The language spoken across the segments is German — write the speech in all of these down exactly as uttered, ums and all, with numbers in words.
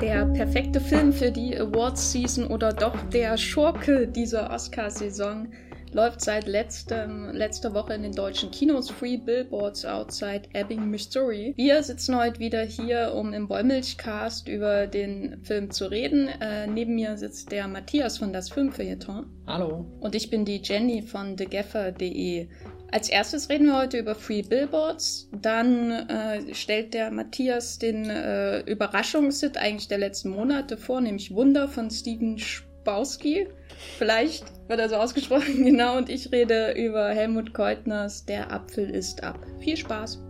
Der perfekte Film für die Awards-Season oder doch der Schurke dieser Oscar-Saison läuft seit letztem, letzter Woche in den deutschen Kinos, Three Billboards Outside Ebbing, Missouri. Wir sitzen heute wieder hier, um im Wollmilchcast über den Film zu reden. Äh, neben mir sitzt der Matthias von Das Filmfeuilleton. Hallo. Und ich bin die Jenny von thegeffer punkt de. Als erstes reden wir heute über Three Billboards, dann äh, stellt der Matthias den äh, Überraschungshit eigentlich der letzten Monate vor, nämlich Wunder von Steven Spowski. Vielleicht wird er so ausgesprochen, genau, und ich rede über Helmut Käutners Der Apfel ist ab. Viel Spaß!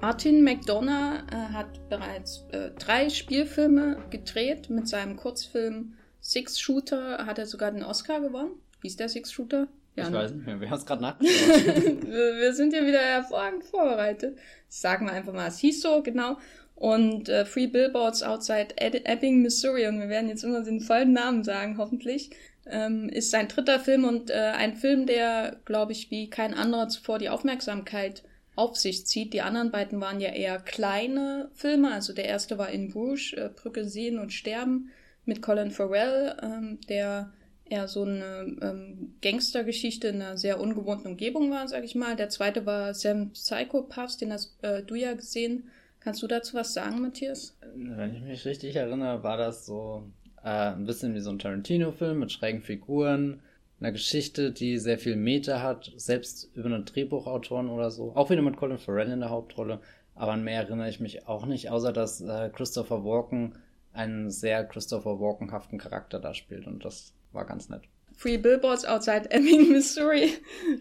Martin McDonagh äh, hat bereits äh, drei Spielfilme gedreht mit seinem Kurzfilm Six-Shooter, hat er sogar den Oscar gewonnen. Wie ist der Six-Shooter? Ja, ich ne? weiß nicht mehr, wir haben es gerade nachgeschaut. Wir sind ja wieder hervorragend vorbereitet. Sagen wir einfach mal, es hieß so, genau. Und äh, Three Billboards Outside Ebbing, Missouri, und wir werden jetzt immer den vollen Namen sagen, hoffentlich, ähm, ist sein dritter Film und äh, ein Film, der, glaube ich, wie kein anderer zuvor die Aufmerksamkeit auf sich zieht. Die anderen beiden waren ja eher kleine Filme, also der erste war In Bruges, äh, Brücke sehen und sterben, mit Colin Farrell, ähm, der eher so eine ähm, Gangstergeschichte in einer sehr ungewohnten Umgebung war, sag ich mal. Der zweite war Seven Psychopaths, den hast äh, du ja gesehen. Kannst du dazu was sagen, Matthias? Wenn ich mich richtig erinnere, war das so äh, ein bisschen wie so ein Tarantino-Film mit schrägen Figuren, einer Geschichte, die sehr viel Meta hat, selbst über einen Drehbuchautoren oder so. Auch wieder mit Colin Farrell in der Hauptrolle, aber an mehr erinnere ich mich auch nicht, außer dass äh, Christopher Walken einen sehr Christopher Walken-haften Charakter da spielt, und das war ganz nett. Three Billboards Outside Ebbing, Missouri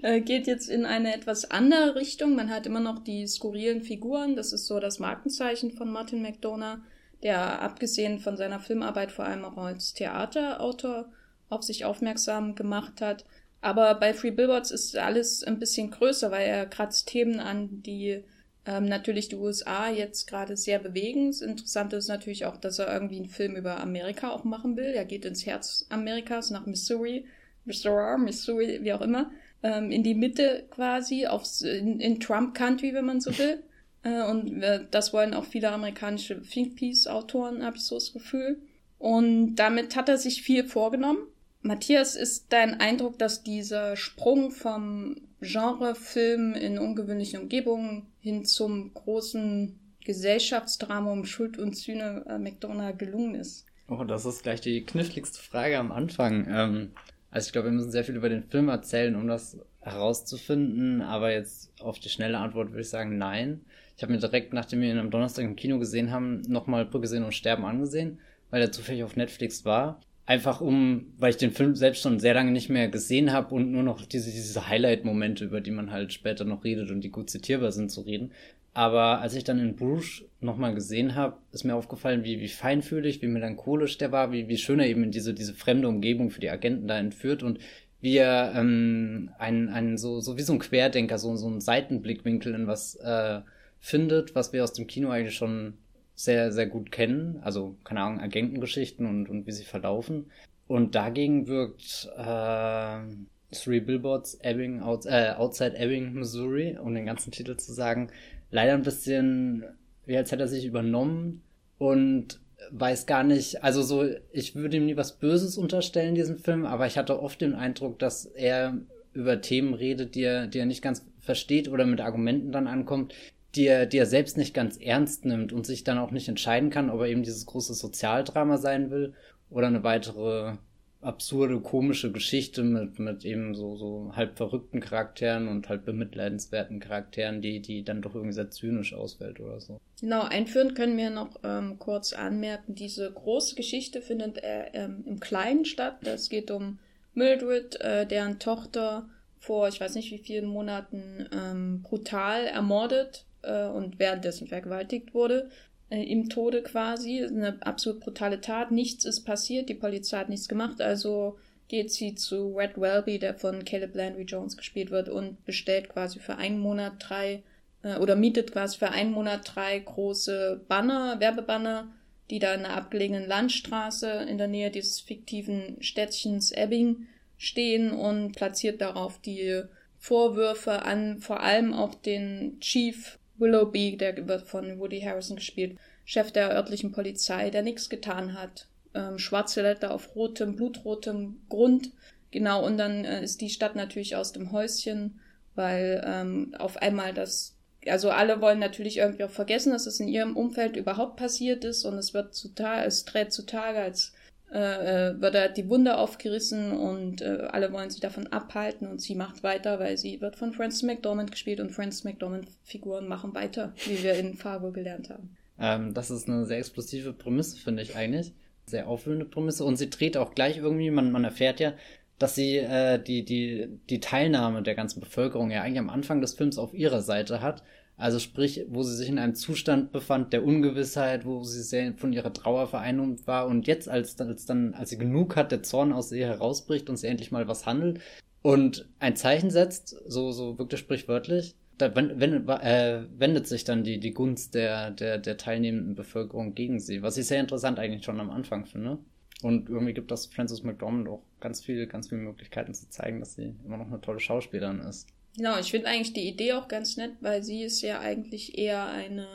äh, geht jetzt in eine etwas andere Richtung. Man hat immer noch die skurrilen Figuren, das ist so das Markenzeichen von Martin McDonagh, der abgesehen von seiner Filmarbeit vor allem auch als Theaterautor auf sich aufmerksam gemacht hat. Aber bei Three Billboards ist alles ein bisschen größer, weil er kratzt Themen an, die Ähm, natürlich die U S A jetzt gerade sehr bewegend. Interessant ist natürlich auch, dass er irgendwie einen Film über Amerika auch machen will. Er geht ins Herz Amerikas, nach Missouri, Missouri, Missouri, wie auch immer, ähm, in die Mitte quasi, aufs, in, in Trump Country, wenn man so will. Äh, und äh, das wollen auch viele amerikanische Think-Piece-Autoren, habe ich so das Gefühl. Und damit hat er sich viel vorgenommen. Matthias, ist dein Eindruck, dass dieser Sprung vom Genrefilm in ungewöhnlichen Umgebungen hin zum großen Gesellschaftsdrama um Schuld und Sühne äh, McDonagh gelungen ist? Oh, das ist gleich die kniffligste Frage am Anfang. Ähm, also ich glaube, wir müssen sehr viel über den Film erzählen, um das herauszufinden, aber jetzt auf die schnelle Antwort würde ich sagen, nein. Ich habe mir direkt, nachdem wir ihn am Donnerstag im Kino gesehen haben, nochmal Brücke sehen und sterben angesehen, weil er zufällig auf Netflix war. Einfach um, weil ich den Film selbst schon sehr lange nicht mehr gesehen habe und nur noch diese, diese Highlight-Momente, über die man halt später noch redet und die gut zitierbar sind, zu reden. Aber als ich dann In Bruges nochmal gesehen habe, ist mir aufgefallen, wie, wie feinfühlig, wie melancholisch der war, wie, wie schön er eben in diese, diese fremde Umgebung für die Agenten da entführt und wie er ähm, einen, einen so, so wie so ein Querdenker, so, so einen Seitenblickwinkel in was äh, findet, was wir aus dem Kino eigentlich schon sehr, sehr gut kennen, also, keine Ahnung, Agentengeschichten und, und wie sie verlaufen. Und dagegen wirkt äh, Three Billboards Ebbing, out, äh, Outside Ebbing, Missouri, um den ganzen Titel zu sagen, leider ein bisschen, wie als hätte er sich übernommen und weiß gar nicht, also so, ich würde ihm nie was Böses unterstellen, diesem Film, aber ich hatte oft den Eindruck, dass er über Themen redet, die er, die er nicht ganz versteht oder mit Argumenten dann ankommt, die er, die er selbst nicht ganz ernst nimmt und sich dann auch nicht entscheiden kann, ob er eben dieses große Sozialdrama sein will oder eine weitere absurde, komische Geschichte mit, mit eben so, so halb verrückten Charakteren und halb bemitleidenswerten Charakteren, die, die dann doch irgendwie sehr zynisch ausfällt oder so. Genau, einführend können wir noch ähm, kurz anmerken, diese große Geschichte findet er ähm, im Kleinen statt. Es geht um Mildred, äh, deren Tochter vor, ich weiß nicht wie vielen Monaten, ähm, brutal ermordet und währenddessen vergewaltigt wurde, äh, im Tode quasi. Eine absolut brutale Tat. Nichts ist passiert, die Polizei hat nichts gemacht, also geht sie zu Red Welby, der von Caleb Landry Jones gespielt wird, und bestellt quasi für einen Monat drei, äh, oder mietet quasi für einen Monat drei große Banner, Werbebanner, die da in einer abgelegenen Landstraße in der Nähe dieses fiktiven Städtchens Ebbing stehen, und platziert darauf die Vorwürfe an vor allem auch den Chief Willoughby, der wird von Woody Harrelson gespielt, Chef der örtlichen Polizei, der nichts getan hat. Ähm, schwarze Letter auf rotem, blutrotem Grund. Genau, und dann äh, ist die Stadt natürlich aus dem Häuschen, weil ähm, auf einmal das, also alle wollen natürlich irgendwie auch vergessen, dass es in ihrem Umfeld überhaupt passiert ist, und es wird zutage, es trägt zutage, als äh, wird halt die Wunde aufgerissen, und äh, alle wollen sie davon abhalten, und sie macht weiter, weil sie wird von Frances McDormand gespielt, und Frances McDormand-Figuren machen weiter, wie wir in Fargo gelernt haben. Ähm, das ist eine sehr explosive Prämisse, finde ich eigentlich. Sehr aufwühlende Prämisse, und sie dreht auch gleich irgendwie, man, man erfährt ja, dass sie äh, die, die, die Teilnahme der ganzen Bevölkerung ja eigentlich am Anfang des Films auf ihrer Seite hat. Also sprich, wo sie sich in einem Zustand befand der Ungewissheit, wo sie sehr von ihrer Trauer vereinnahmt war, und jetzt, als, als, dann, als sie genug hat, der Zorn aus ihr herausbricht und sie endlich mal was handelt und ein Zeichen setzt, so, so wirklich sprichwörtlich, da wendet, äh, wendet sich dann die, die Gunst der, der, der teilnehmenden Bevölkerung gegen sie, was ich sehr interessant eigentlich schon am Anfang finde. Und irgendwie gibt das Frances McDormand auch ganz viele, ganz viele Möglichkeiten zu zeigen, dass sie immer noch eine tolle Schauspielerin ist. Genau, ich finde eigentlich die Idee auch ganz nett, weil sie ist ja eigentlich eher eine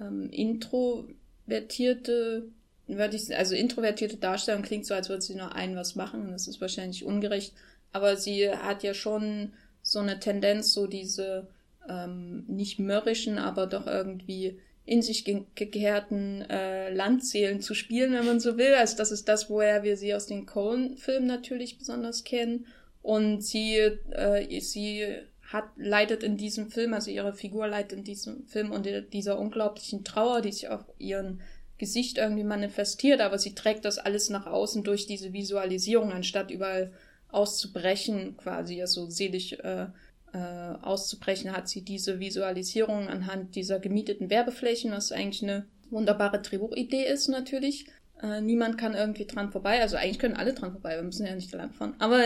ähm, introvertierte, würde ich, also introvertierte Darstellung klingt so, als würde sie nur ein was machen, und das ist wahrscheinlich ungerecht, aber sie hat ja schon so eine Tendenz, so diese ähm, nicht mürrischen, aber doch irgendwie in sich ge- gekehrten äh, Landseelen zu spielen, wenn man so will. Also das ist das, woher wir sie aus den Coen-Filmen natürlich besonders kennen. Und sie äh, sie hat leidet in diesem Film, also ihre Figur leidet in diesem Film unter dieser unglaublichen Trauer, die sich auf ihrem Gesicht irgendwie manifestiert. Aber sie trägt das alles nach außen durch diese Visualisierung, anstatt überall auszubrechen quasi, also seelisch äh, Äh, auszubrechen, hat sie diese Visualisierung anhand dieser gemieteten Werbeflächen, was eigentlich eine wunderbare Drehbuchidee ist natürlich. Äh, niemand kann irgendwie dran vorbei, also eigentlich können alle dran vorbei, wir müssen ja nicht langfahren, aber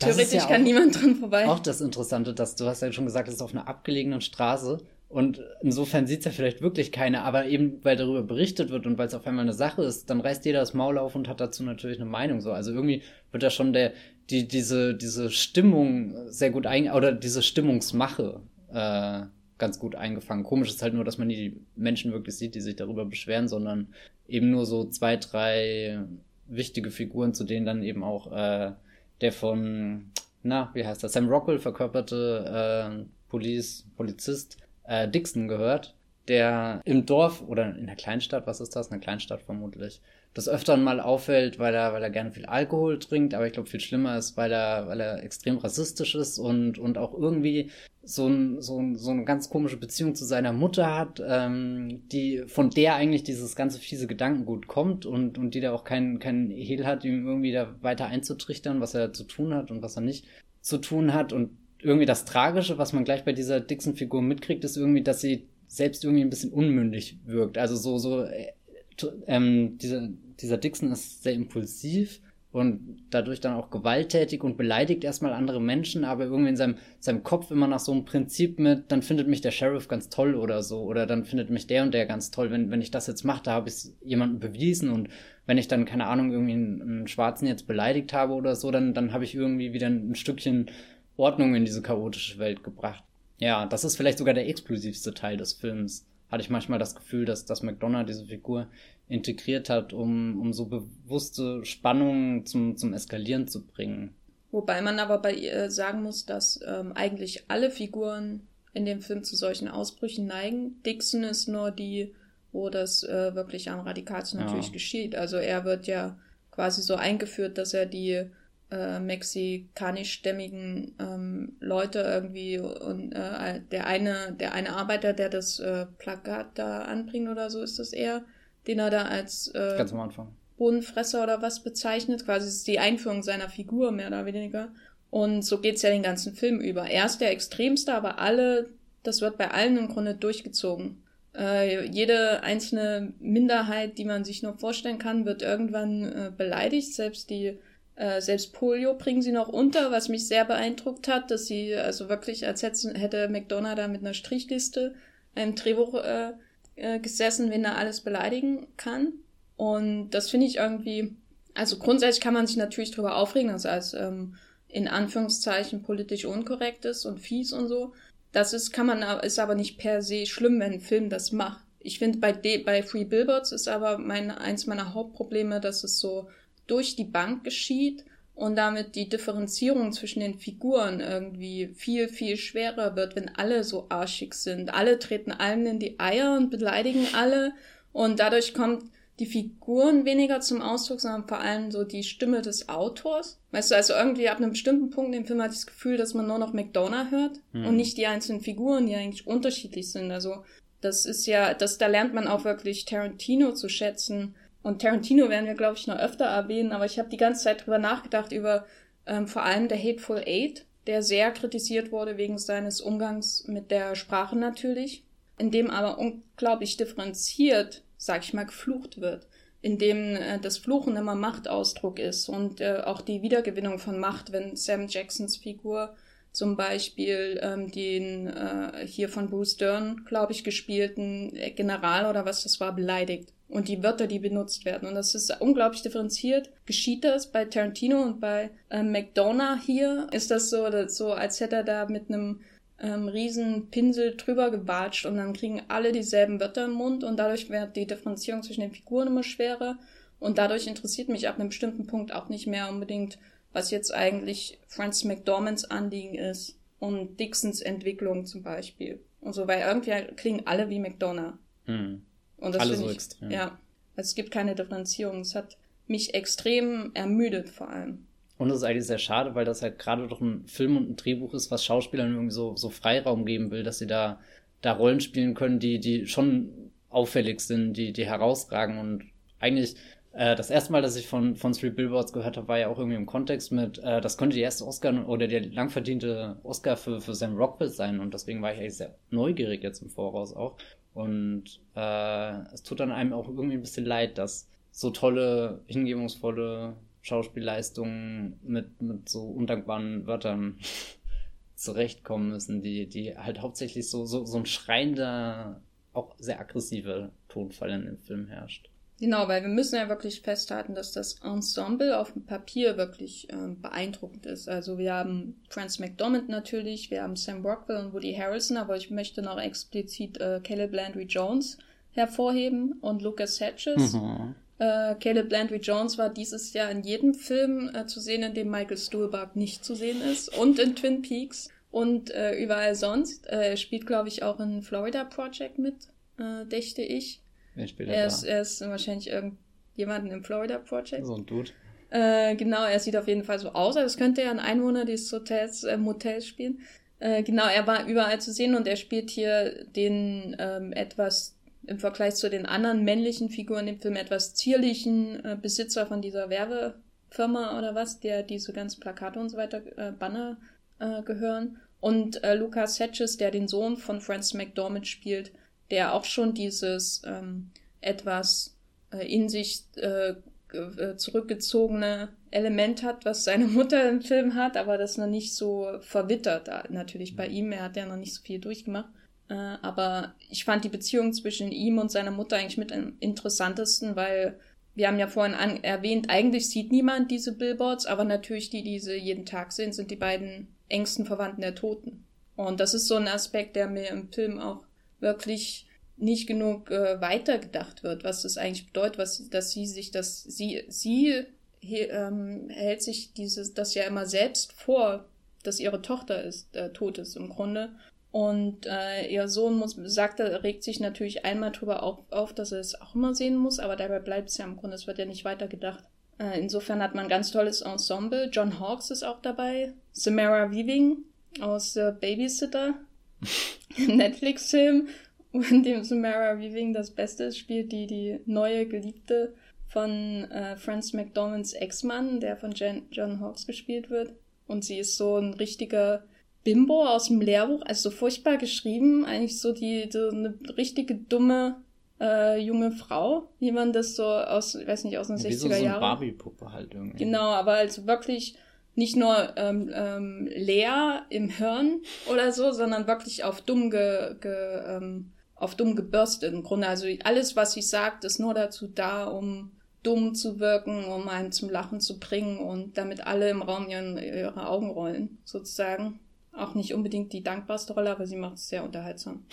theoretisch ja kann auch, niemand dran vorbei. Auch das Interessante, dass du hast ja schon gesagt, es ist auf einer abgelegenen Straße, und insofern sieht es ja vielleicht wirklich keiner, aber eben weil darüber berichtet wird und weil es auf einmal eine Sache ist, dann reißt jeder das Maul auf und hat dazu natürlich eine Meinung. So. Also irgendwie wird da schon der die diese diese Stimmung sehr gut ein oder diese Stimmungsmache äh, ganz gut eingefangen. Komisch ist halt nur, dass man nie die Menschen wirklich sieht, die sich darüber beschweren, sondern eben nur so zwei, drei wichtige Figuren, zu denen dann eben auch äh, der von, na, wie heißt das, Sam Rockwell verkörperte äh, Police, Polizist äh, Dixon gehört, der im Dorf oder in der Kleinstadt, was ist das, eine Kleinstadt vermutlich, das öfteren mal auffällt, weil er, weil er gerne viel Alkohol trinkt, aber ich glaube, viel schlimmer ist, weil er, weil er extrem rassistisch ist und, und auch irgendwie so ein, so ein, so eine ganz komische Beziehung zu seiner Mutter hat, ähm, die, von der eigentlich dieses ganze fiese Gedankengut kommt und, und die da auch keinen, keinen Hehl hat, ihm irgendwie da weiter einzutrichtern, was er zu tun hat und was er nicht zu tun hat. Und irgendwie das Tragische, was man gleich bei dieser Dixon-Figur mitkriegt, ist irgendwie, dass sie selbst irgendwie ein bisschen unmündig wirkt. Also so, so, ähm, diese, Dieser Dixon ist sehr impulsiv und dadurch dann auch gewalttätig und beleidigt erstmal andere Menschen, aber irgendwie in seinem, seinem Kopf immer nach so einem Prinzip mit, dann findet mich der Sheriff ganz toll oder so, oder dann findet mich der und der ganz toll, wenn, wenn ich das jetzt mache, da habe ich jemanden bewiesen, und wenn ich dann, keine Ahnung, irgendwie einen, einen Schwarzen jetzt beleidigt habe oder so, dann, dann habe ich irgendwie wieder ein Stückchen Ordnung in diese chaotische Welt gebracht. Ja, das ist vielleicht sogar der explosivste Teil des Films. Hatte ich manchmal das Gefühl, dass, dass McDonagh diese Figur integriert hat, um, um so bewusste Spannungen zum, zum Eskalieren zu bringen. Wobei man aber bei ihr sagen muss, dass ähm, eigentlich alle Figuren in dem Film zu solchen Ausbrüchen neigen. Dixon ist nur die, wo das äh, wirklich am radikalsten natürlich ja. geschieht. Also er wird ja quasi so eingeführt, dass er die äh, mexikanischstämmigen ähm, Leute irgendwie und äh, der eine, der eine Arbeiter, der das äh, Plakat da anbringt oder so, ist das eher, den er da als äh, ganz am Anfang Bodenfresser oder was bezeichnet. Quasi ist die Einführung seiner Figur, mehr oder weniger. Und so geht's ja den ganzen Film über. Er ist der Extremste, aber alle, das wird bei allen im Grunde durchgezogen. Äh, jede einzelne Minderheit, die man sich nur vorstellen kann, wird irgendwann äh, beleidigt. Selbst die äh, selbst Polio bringen sie noch unter, was mich sehr beeindruckt hat, dass sie also wirklich, als hätte, hätte McDonagh da mit einer Strichliste einem Drehbuch äh, gesessen, wen er alles beleidigen kann. Und das finde ich irgendwie, also grundsätzlich kann man sich natürlich drüber aufregen, also als ähm, in Anführungszeichen politisch unkorrekt ist und fies und so. Das ist, kann man, ist aber nicht per se schlimm, wenn ein Film das macht. Ich finde, bei, De- bei Three Billboards ist aber mein, eins meiner Hauptprobleme, dass es so durch die Bank geschieht und damit die Differenzierung zwischen den Figuren irgendwie viel, viel schwerer wird, wenn alle so arschig sind. Alle treten allen in die Eier und beleidigen alle und dadurch kommt die Figuren weniger zum Ausdruck, sondern vor allem so die Stimme des Autors. Weißt du, also irgendwie ab einem bestimmten Punkt im Film hatte ich das Gefühl, dass man nur noch McDonagh hört hm. und nicht die einzelnen Figuren, die eigentlich unterschiedlich sind. Also das ist ja, das, da lernt man auch wirklich Tarantino zu schätzen. Und Tarantino werden wir, glaube ich, noch öfter erwähnen, aber ich habe die ganze Zeit drüber nachgedacht, über ähm, vor allem der Hateful Eight, der sehr kritisiert wurde wegen seines Umgangs mit der Sprache natürlich, in dem aber unglaublich differenziert, sag ich mal, geflucht wird, indem äh, das Fluchen immer Machtausdruck ist und äh, auch die Wiedergewinnung von Macht, wenn Sam Jacksons Figur zum Beispiel ähm, den äh, hier von Bruce Dern, glaube ich, gespielten General oder was das war, beleidigt und die Wörter, die benutzt werden. Und das ist unglaublich differenziert. Geschieht das bei Tarantino und bei äh, McDonagh hier? Ist das so, dass, so, als hätte er da mit einem ähm, riesen Pinsel drüber gewatscht und dann kriegen alle dieselben Wörter im Mund und dadurch wird die Differenzierung zwischen den Figuren immer schwerer und dadurch interessiert mich ab einem bestimmten Punkt auch nicht mehr unbedingt, was jetzt eigentlich Frances McDormands Anliegen ist und Dixons Entwicklung zum Beispiel und so, weil irgendwie klingen alle wie McDonagh. Hm. Und das finde so ich, extrem. Ja, also es gibt keine Differenzierung. Es hat mich extrem ermüdet vor allem. Und das ist eigentlich sehr schade, weil das halt gerade doch ein Film und ein Drehbuch ist, was Schauspielern irgendwie so, so Freiraum geben will, dass sie da, da Rollen spielen können, die, die schon auffällig sind, die, die herausragen. Und eigentlich äh, das erste Mal, dass ich von, von Three Billboards gehört habe, war ja auch irgendwie im Kontext mit, äh, das könnte die erste Oscar oder der lang verdiente Oscar für, für Sam Rockwell sein. Und deswegen war ich eigentlich sehr neugierig jetzt im Voraus auch. Und äh, es tut dann einem auch irgendwie ein bisschen leid, dass so tolle, hingebungsvolle Schauspielleistungen mit, mit so undankbaren Wörtern zurechtkommen müssen, die, die halt hauptsächlich so, so, so ein schreiender, auch sehr aggressiver Tonfall in dem Film herrscht. Genau, weil wir müssen ja wirklich festhalten, dass das Ensemble auf dem Papier wirklich äh, beeindruckend ist. Also wir haben Frances McDormand natürlich, wir haben Sam Rockwell und Woody Harrelson, aber ich möchte noch explizit äh, Caleb Landry Jones hervorheben und Lucas Hedges. Mhm. Äh, Caleb Landry Jones war dieses Jahr in jedem Film äh, zu sehen, in dem Michael Stuhlbarg nicht zu sehen ist und in Twin Peaks und äh, überall sonst. Er äh, spielt, glaube ich, auch in Florida Project mit, äh, dächte ich. Er ist, er ist wahrscheinlich irgendjemanden im Florida Project. So ein Dude. Äh, genau, er sieht auf jeden Fall so aus, als könnte er ein Einwohner dieses Hotels, äh, Motels spielen. Äh, genau, er war überall zu sehen und er spielt hier den ähm, etwas, im Vergleich zu den anderen männlichen Figuren im Film, etwas zierlichen äh, Besitzer von dieser Werbefirma oder was, der diese ganzen Plakate und so weiter, äh, Banner äh, gehören. Und äh, Lucas Hedges, der den Sohn von Frances McDormand spielt, der auch schon dieses ähm, etwas äh, in sich äh, äh, zurückgezogene Element hat, was seine Mutter im Film hat, aber das noch nicht so verwittert natürlich bei ihm. Er hat ja noch nicht so viel durchgemacht. Äh, aber ich fand die Beziehung zwischen ihm und seiner Mutter eigentlich mit am interessantesten, weil wir haben ja vorhin an- erwähnt, eigentlich sieht niemand diese Billboards, aber natürlich die, die sie jeden Tag sehen, sind die beiden engsten Verwandten der Toten. Und das ist so ein Aspekt, der mir im Film auch wirklich nicht genug äh, weitergedacht wird, was das eigentlich bedeutet, was, dass sie sich, dass sie, sie he, ähm, hält sich dieses, das ja immer selbst vor, dass ihre Tochter ist, äh, tot ist im Grunde. Und äh, ihr Sohn muss, sagt, er regt sich natürlich einmal drüber auf, auf, dass er es auch immer sehen muss, aber dabei bleibt es ja im Grunde, es wird ja nicht weitergedacht. Äh, insofern hat man ein ganz tolles Ensemble. John Hawkes ist auch dabei, Samara Weaving aus The Babysitter. Netflix-Film, in dem Samara Weaving das Beste spielt, die die neue Geliebte von äh, Frances McDormands Ex-Mann, der von Jan- John Hawkes gespielt wird. Und sie ist so ein richtiger Bimbo aus dem Lehrbuch, also so furchtbar geschrieben, eigentlich so die, so eine richtige dumme äh, junge Frau, wie man das so aus, ich weiß nicht, aus den sechziger Jahren. Wie so, so eine Barbie-Puppe halt irgendwie. Genau, aber also wirklich nicht nur ähm, ähm, leer im Hirn oder so, sondern wirklich auf dumm ge, ge, ähm, auf dumm gebürstet im Grunde. Also alles, was sie sagt, ist nur dazu da, um dumm zu wirken, um einen zum Lachen zu bringen und damit alle im Raum ihren, ihre Augen rollen, sozusagen. Auch nicht unbedingt die dankbarste Rolle, aber sie macht es sehr unterhaltsam.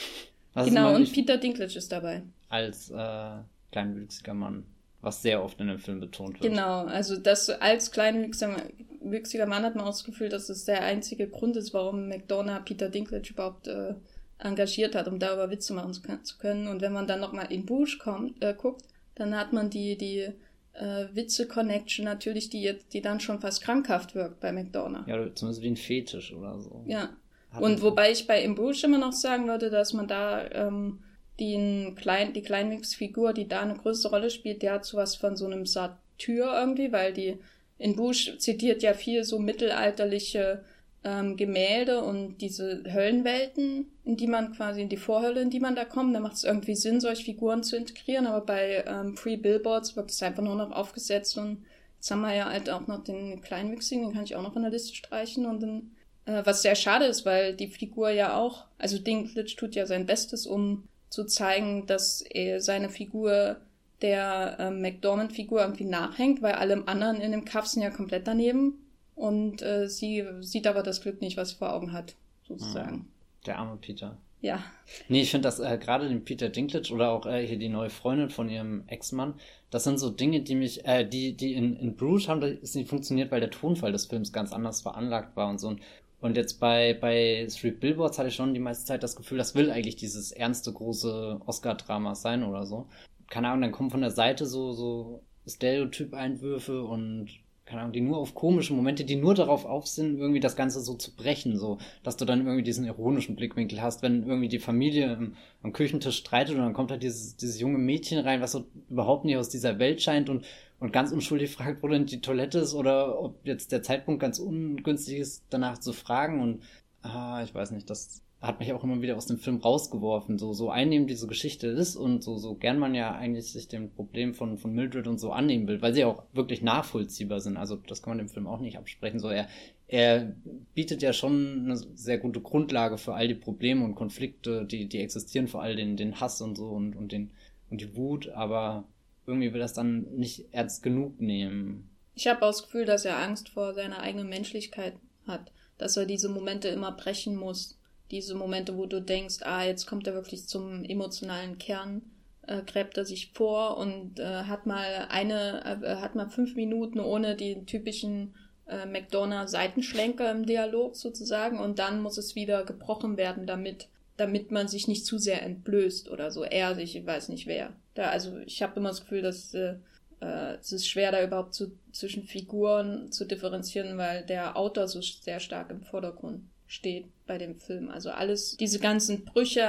Was genau, und Peter Dinklage ist dabei. Als äh, kleinwüchsiger Mann, was sehr oft in dem Film betont wird. Genau, also das als kleinwüchsiger Mann hat man auch das Gefühl, dass es der einzige Grund ist, warum McDonagh Peter Dinklage überhaupt äh, engagiert hat, um darüber Witze machen zu können. Und wenn man dann nochmal in Bruges kommt, äh, guckt, dann hat man die, die äh, Witze-Connection natürlich, die jetzt, die dann schon fast krankhaft wirkt bei McDonagh. Ja, zumindest wie ein Fetisch oder so. Ja. Hat und wobei ich bei In Bruges immer noch sagen würde, dass man da ähm, den Klein, die Kleinwüchs-Figur, die da eine größere Rolle spielt, die hat sowas von so einem Satyr irgendwie, weil die In Bruges zitiert ja viel so mittelalterliche ähm, Gemälde und diese Höllenwelten, in die man quasi, in die Vorhölle, in die man da kommt, da macht es irgendwie Sinn, solche Figuren zu integrieren, aber bei ähm, Three Billboards wird es einfach nur noch aufgesetzt und jetzt haben wir ja halt auch noch den Kleinwüchsigen, den kann ich auch noch von der Liste streichen und dann, äh, was sehr schade ist, weil die Figur ja auch, also Dinklage tut ja sein Bestes, um zu zeigen, dass er seine Figur der äh, McDormand-Figur irgendwie nachhängt, weil alle anderen in dem Kaff sind ja komplett daneben und äh, sie sieht aber das Glück nicht, was sie vor Augen hat, sozusagen. Mhm. Der arme Peter. Ja. Nee, ich finde das äh, gerade den Peter Dinklage oder auch äh, hier die neue Freundin von ihrem Ex-Mann, das sind so Dinge, die mich, äh, die, die in, in Bruges haben, das nicht funktioniert, weil der Tonfall des Films ganz anders veranlagt war und so. Und jetzt bei, bei Three Billboards hatte ich schon die meiste Zeit das Gefühl, das will eigentlich dieses ernste, große Oscar-Drama sein oder so. Keine Ahnung, dann kommen von der Seite so, so Stereotyp-Einwürfe und keine Ahnung, die nur auf komische Momente, die nur darauf auf sind, irgendwie das Ganze so zu brechen, so, dass du dann irgendwie diesen ironischen Blickwinkel hast, wenn irgendwie die Familie im, am Küchentisch streitet und dann kommt halt dieses, dieses junge Mädchen rein, was so überhaupt nicht aus dieser Welt scheint und, und ganz unschuldig fragt, wo denn die Toilette ist oder ob jetzt der Zeitpunkt ganz ungünstig ist, danach zu fragen und, ah, ich weiß nicht, das hat mich auch immer wieder aus dem Film rausgeworfen, so, so einnehmend diese Geschichte ist und so, so gern man ja eigentlich sich dem Problem von, von Mildred und so annehmen will, weil sie auch wirklich nachvollziehbar sind, also das kann man dem Film auch nicht absprechen, so er, er bietet ja schon eine sehr gute Grundlage für all die Probleme und Konflikte, die, die existieren, vor allem den, den Hass und so und, und den, und die Wut, aber irgendwie will das dann nicht ernst genug nehmen. Ich habe auch das Gefühl, dass er Angst vor seiner eigenen Menschlichkeit hat, dass er diese Momente immer brechen muss. Diese Momente, wo du denkst, ah, jetzt kommt er wirklich zum emotionalen Kern, äh, gräbt er sich vor und äh, hat mal eine, äh, hat mal fünf Minuten ohne die typischen äh, McDonagh-Seitenschlenker im Dialog sozusagen und dann muss es wieder gebrochen werden, damit, damit man sich nicht zu sehr entblößt oder so. Er, ich weiß nicht wer. Da, also ich habe immer das Gefühl, dass äh, äh, es ist schwer, da überhaupt zu, zwischen Figuren zu differenzieren, weil der Autor so sehr stark im Vordergrund steht bei dem Film. Also alles, diese ganzen Brüche,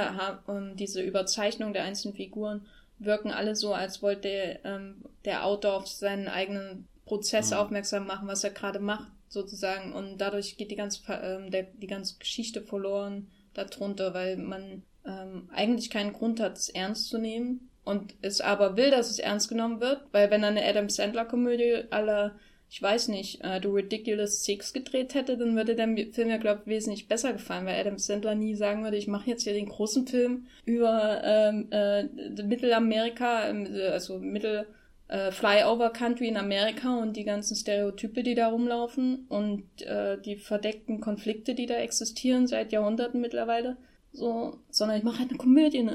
diese Überzeichnung der einzelnen Figuren wirken alle so, als wollte ähm, der Autor auf seinen eigenen Prozess mhm. aufmerksam machen, was er gerade macht, sozusagen. Und dadurch geht die ganze, ähm, der, die ganze Geschichte verloren darunter, weil man ähm, eigentlich keinen Grund hat, es ernst zu nehmen und es aber will, dass es ernst genommen wird, weil wenn eine Adam Sandler-Komödie à la ich weiß nicht, äh, The Ridiculous Six gedreht hätte, dann würde der Film ja, glaube ich, wesentlich besser gefallen, weil Adam Sandler nie sagen würde, ich mache jetzt hier den großen Film über ähm, äh, Mittelamerika, äh, also Mittel äh, Flyover Country in Amerika und die ganzen Stereotype, die da rumlaufen und äh, die verdeckten Konflikte, die da existieren seit Jahrhunderten mittlerweile, so, sondern ich mache halt eine Komödie, ne?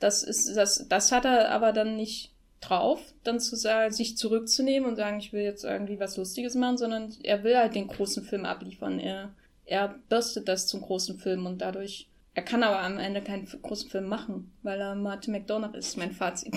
Das ist, das, das hat er aber dann nicht drauf, dann zu sagen, sich zurückzunehmen und sagen, ich will jetzt irgendwie was Lustiges machen, sondern er will halt den großen Film abliefern. Er, er bürstet das zum großen Film und dadurch, er kann aber am Ende keinen großen Film machen, weil er Martin McDonagh ist, mein Fazit.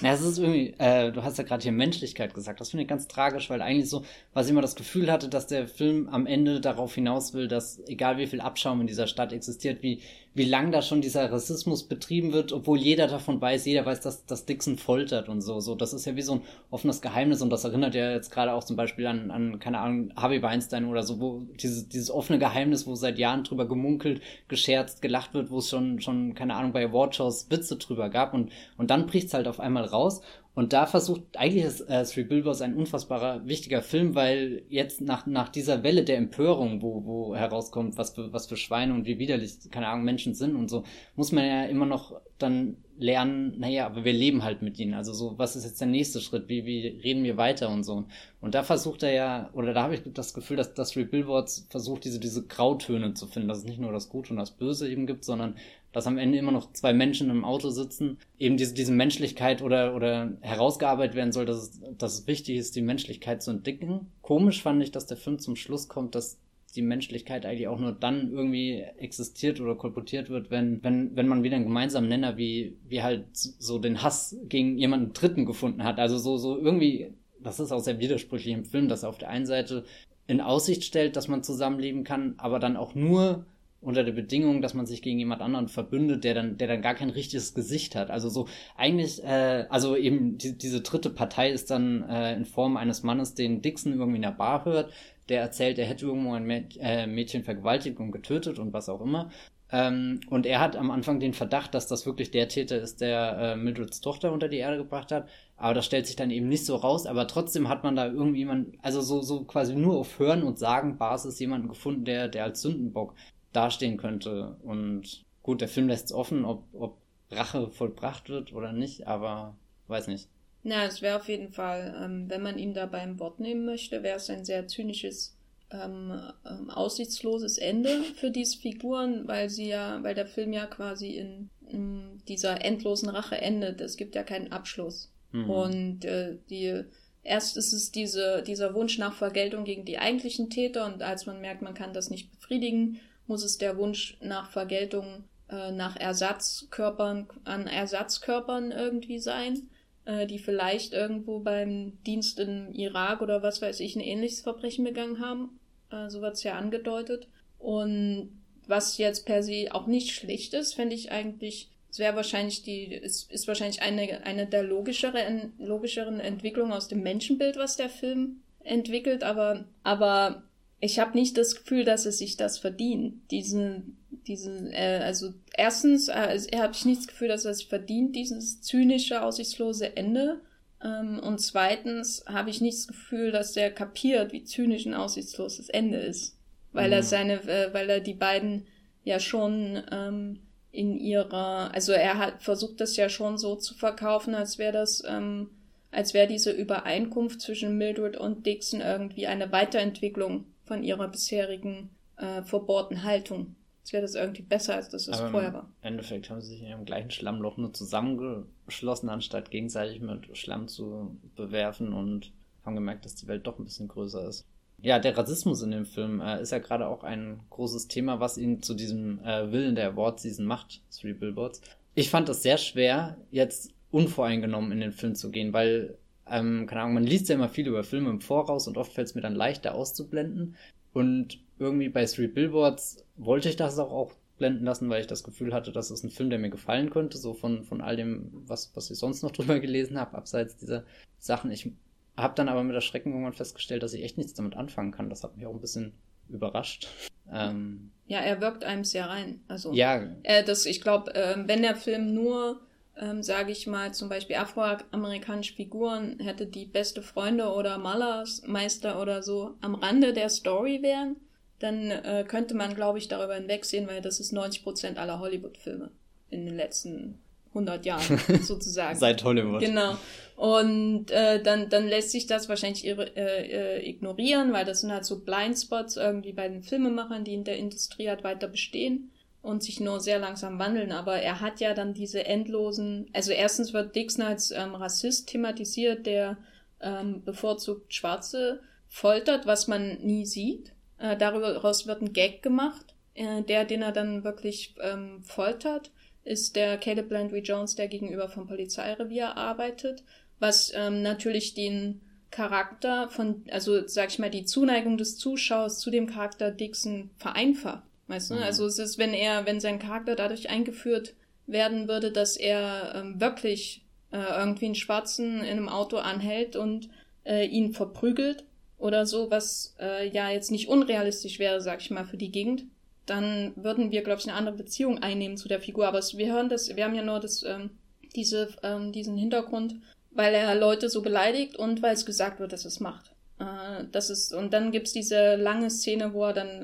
Ja, es ist irgendwie, äh, du hast ja gerade hier Menschlichkeit gesagt, das finde ich ganz tragisch, weil eigentlich so, was ich immer das Gefühl hatte, dass der Film am Ende darauf hinaus will, dass egal wie viel Abschaum in dieser Stadt existiert, wie wie lang da schon dieser Rassismus betrieben wird, obwohl jeder davon weiß, jeder weiß, dass, dass Dixon foltert und so, so. Das ist ja wie so ein offenes Geheimnis und das erinnert ja jetzt gerade auch zum Beispiel an, an keine Ahnung, Harvey Weinstein oder so, wo dieses, dieses offene Geheimnis, wo seit Jahren drüber gemunkelt, gescherzt, gelacht wird, wo es schon, schon, keine Ahnung, bei Awardshows Witze drüber gab und, und dann bricht's halt auf einmal raus Und da versucht, eigentlich ist äh, Three Billboards ein unfassbarer, wichtiger Film, weil jetzt nach, nach dieser Welle der Empörung, wo, wo herauskommt, was für, was für Schweine und wie widerlich, keine Ahnung, Menschen sind und so, muss man ja immer noch dann lernen, naja, aber wir leben halt mit ihnen. Also so, was ist jetzt der nächste Schritt? Wie, wie reden wir weiter und so? Und da versucht er ja, oder da habe ich das Gefühl, dass, dass Three Billboards versucht, diese, diese Grautöne zu finden, dass es nicht nur das Gute und das Böse eben gibt, sondern dass am Ende immer noch zwei Menschen im Auto sitzen, eben diese, diese Menschlichkeit oder, oder herausgearbeitet werden soll, dass es, dass es wichtig ist, die Menschlichkeit zu entdecken. Komisch fand ich, dass der Film zum Schluss kommt, dass die Menschlichkeit eigentlich auch nur dann irgendwie existiert oder kolportiert wird, wenn, wenn, wenn man wieder einen gemeinsamen Nenner wie, wie halt so den Hass gegen jemanden Dritten gefunden hat. Also so, so irgendwie, das ist auch sehr widersprüchlich im Film, dass er auf der einen Seite in Aussicht stellt, dass man zusammenleben kann, aber dann auch nur unter der Bedingung, dass man sich gegen jemand anderen verbündet, der dann, der dann gar kein richtiges Gesicht hat. Also so eigentlich, äh, also eben die, diese dritte Partei ist dann äh, in Form eines Mannes, den Dixon irgendwie in der Bar hört, der erzählt, er hätte irgendwo ein Mäd- äh, Mädchen vergewaltigt und getötet und was auch immer. Ähm, und er hat am Anfang den Verdacht, dass das wirklich der Täter ist, der äh, Mildreds Tochter unter die Erde gebracht hat. Aber das stellt sich dann eben nicht so raus. Aber trotzdem hat man da irgendwie jemanden, also so, so quasi nur auf Hören und Sagen Basis jemanden gefunden, der, der als Sündenbock dastehen könnte. Und gut, der Film lässt es offen, ob, ob Rache vollbracht wird oder nicht, aber weiß nicht. Na, es wäre auf jeden Fall, ähm, wenn man ihn da beim Wort nehmen möchte, wäre es ein sehr zynisches, ähm, ähm, aussichtsloses Ende für diese Figuren, weil sie ja, weil der Film ja quasi in, in dieser endlosen Rache endet. Es gibt ja keinen Abschluss. Mhm. Und äh, die Erst ist es diese, dieser Wunsch nach Vergeltung gegen die eigentlichen Täter, und als man merkt, man kann das nicht befriedigen, muss es der Wunsch nach Vergeltung, äh, nach Ersatzkörpern, an Ersatzkörpern irgendwie sein, äh, die vielleicht irgendwo beim Dienst im Irak oder was weiß ich ein ähnliches Verbrechen begangen haben. Äh, so wird es ja angedeutet. Und was jetzt per se auch nicht schlecht ist, fände ich eigentlich, es wäre wahrscheinlich die, es ist, ist wahrscheinlich eine, eine der logischeren, logischeren Entwicklungen aus dem Menschenbild, was der Film entwickelt, aber, aber, ich habe nicht das Gefühl, dass es sich das verdient. Diesen, diesen, äh, also erstens äh, habe ich nicht das Gefühl, dass es sich verdient, dieses zynische, aussichtslose Ende. Ähm, und zweitens habe ich nicht das Gefühl, dass der kapiert, wie zynisch ein aussichtsloses Ende ist, weil mhm. er seine, äh, weil er die beiden ja schon ähm, in ihrer, also er hat versucht, das ja schon so zu verkaufen, als wäre das ähm, als wäre diese Übereinkunft zwischen Mildred und Dixon irgendwie eine Weiterentwicklung von ihrer bisherigen äh, verbohrten Haltung. Jetzt wäre das irgendwie besser, als das, was vorher war. Im Endeffekt haben sie sich in ihrem gleichen Schlammloch nur zusammengeschlossen, anstatt gegenseitig mit Schlamm zu bewerfen, und haben gemerkt, dass die Welt doch ein bisschen größer ist. Ja, der Rassismus in dem Film äh, ist ja gerade auch ein großes Thema, was ihn zu diesem äh, Willen der Award-Season macht, Three Billboards. Ich fand das sehr schwer, jetzt unvoreingenommen in den Film zu gehen, weil Ähm, keine Ahnung, man liest ja immer viel über Filme im Voraus und oft fällt es mir dann leichter auszublenden, und irgendwie bei Three Billboards wollte ich das auch, auch blenden lassen, weil ich das Gefühl hatte, das ist ein Film, der mir gefallen könnte, so von, von all dem, was, was ich sonst noch drüber gelesen habe, abseits dieser Sachen. Ich habe dann aber mit Erschrecken irgendwann festgestellt, dass ich echt nichts damit anfangen kann. Das hat mich auch ein bisschen überrascht. Ähm, ja, er wirkt einem sehr rein. Also, ja. Äh, das, ich glaube, äh, wenn der Film nur Ähm, sage ich mal, zum Beispiel afroamerikanische Figuren hätte, die beste Freunde oder Malermeister oder so am Rande der Story wären, dann äh, könnte man, glaube ich, darüber hinwegsehen, weil das ist neunzig Prozent aller Hollywood-Filme in den letzten hundert Jahren sozusagen. Seit Hollywood. Genau. Und äh, dann dann lässt sich das wahrscheinlich irre, äh, ignorieren, weil das sind halt so Blindspots irgendwie bei den Filmemachern, die in der Industrie halt weiter bestehen und sich nur sehr langsam wandeln, aber er hat ja dann diese endlosen, also erstens wird Dixon als ähm, Rassist thematisiert, der ähm, bevorzugt Schwarze foltert, was man nie sieht. Äh, daraus wird ein Gag gemacht. Äh, der, den er dann wirklich ähm, foltert, ist der Caleb Landry Jones, der gegenüber vom Polizeirevier arbeitet, was ähm, natürlich den Charakter von, also sag ich mal, die Zuneigung des Zuschauers zu dem Charakter Dixon vereinfacht. Weißt du, mhm. also es ist, wenn er, wenn sein Charakter dadurch eingeführt werden würde, dass er ähm, wirklich äh, irgendwie einen Schwarzen in einem Auto anhält und äh, ihn verprügelt oder so, was äh, ja jetzt nicht unrealistisch wäre, sag ich mal, für die Gegend, dann würden wir, glaube ich, eine andere Beziehung einnehmen zu der Figur. Aber es, wir hören das, wir haben ja nur das, ähm, diese, ähm, diesen Hintergrund weil er Leute so beleidigt und weil es gesagt wird, dass er es macht. Äh, das ist, und dann gibt's diese lange Szene, wo er dann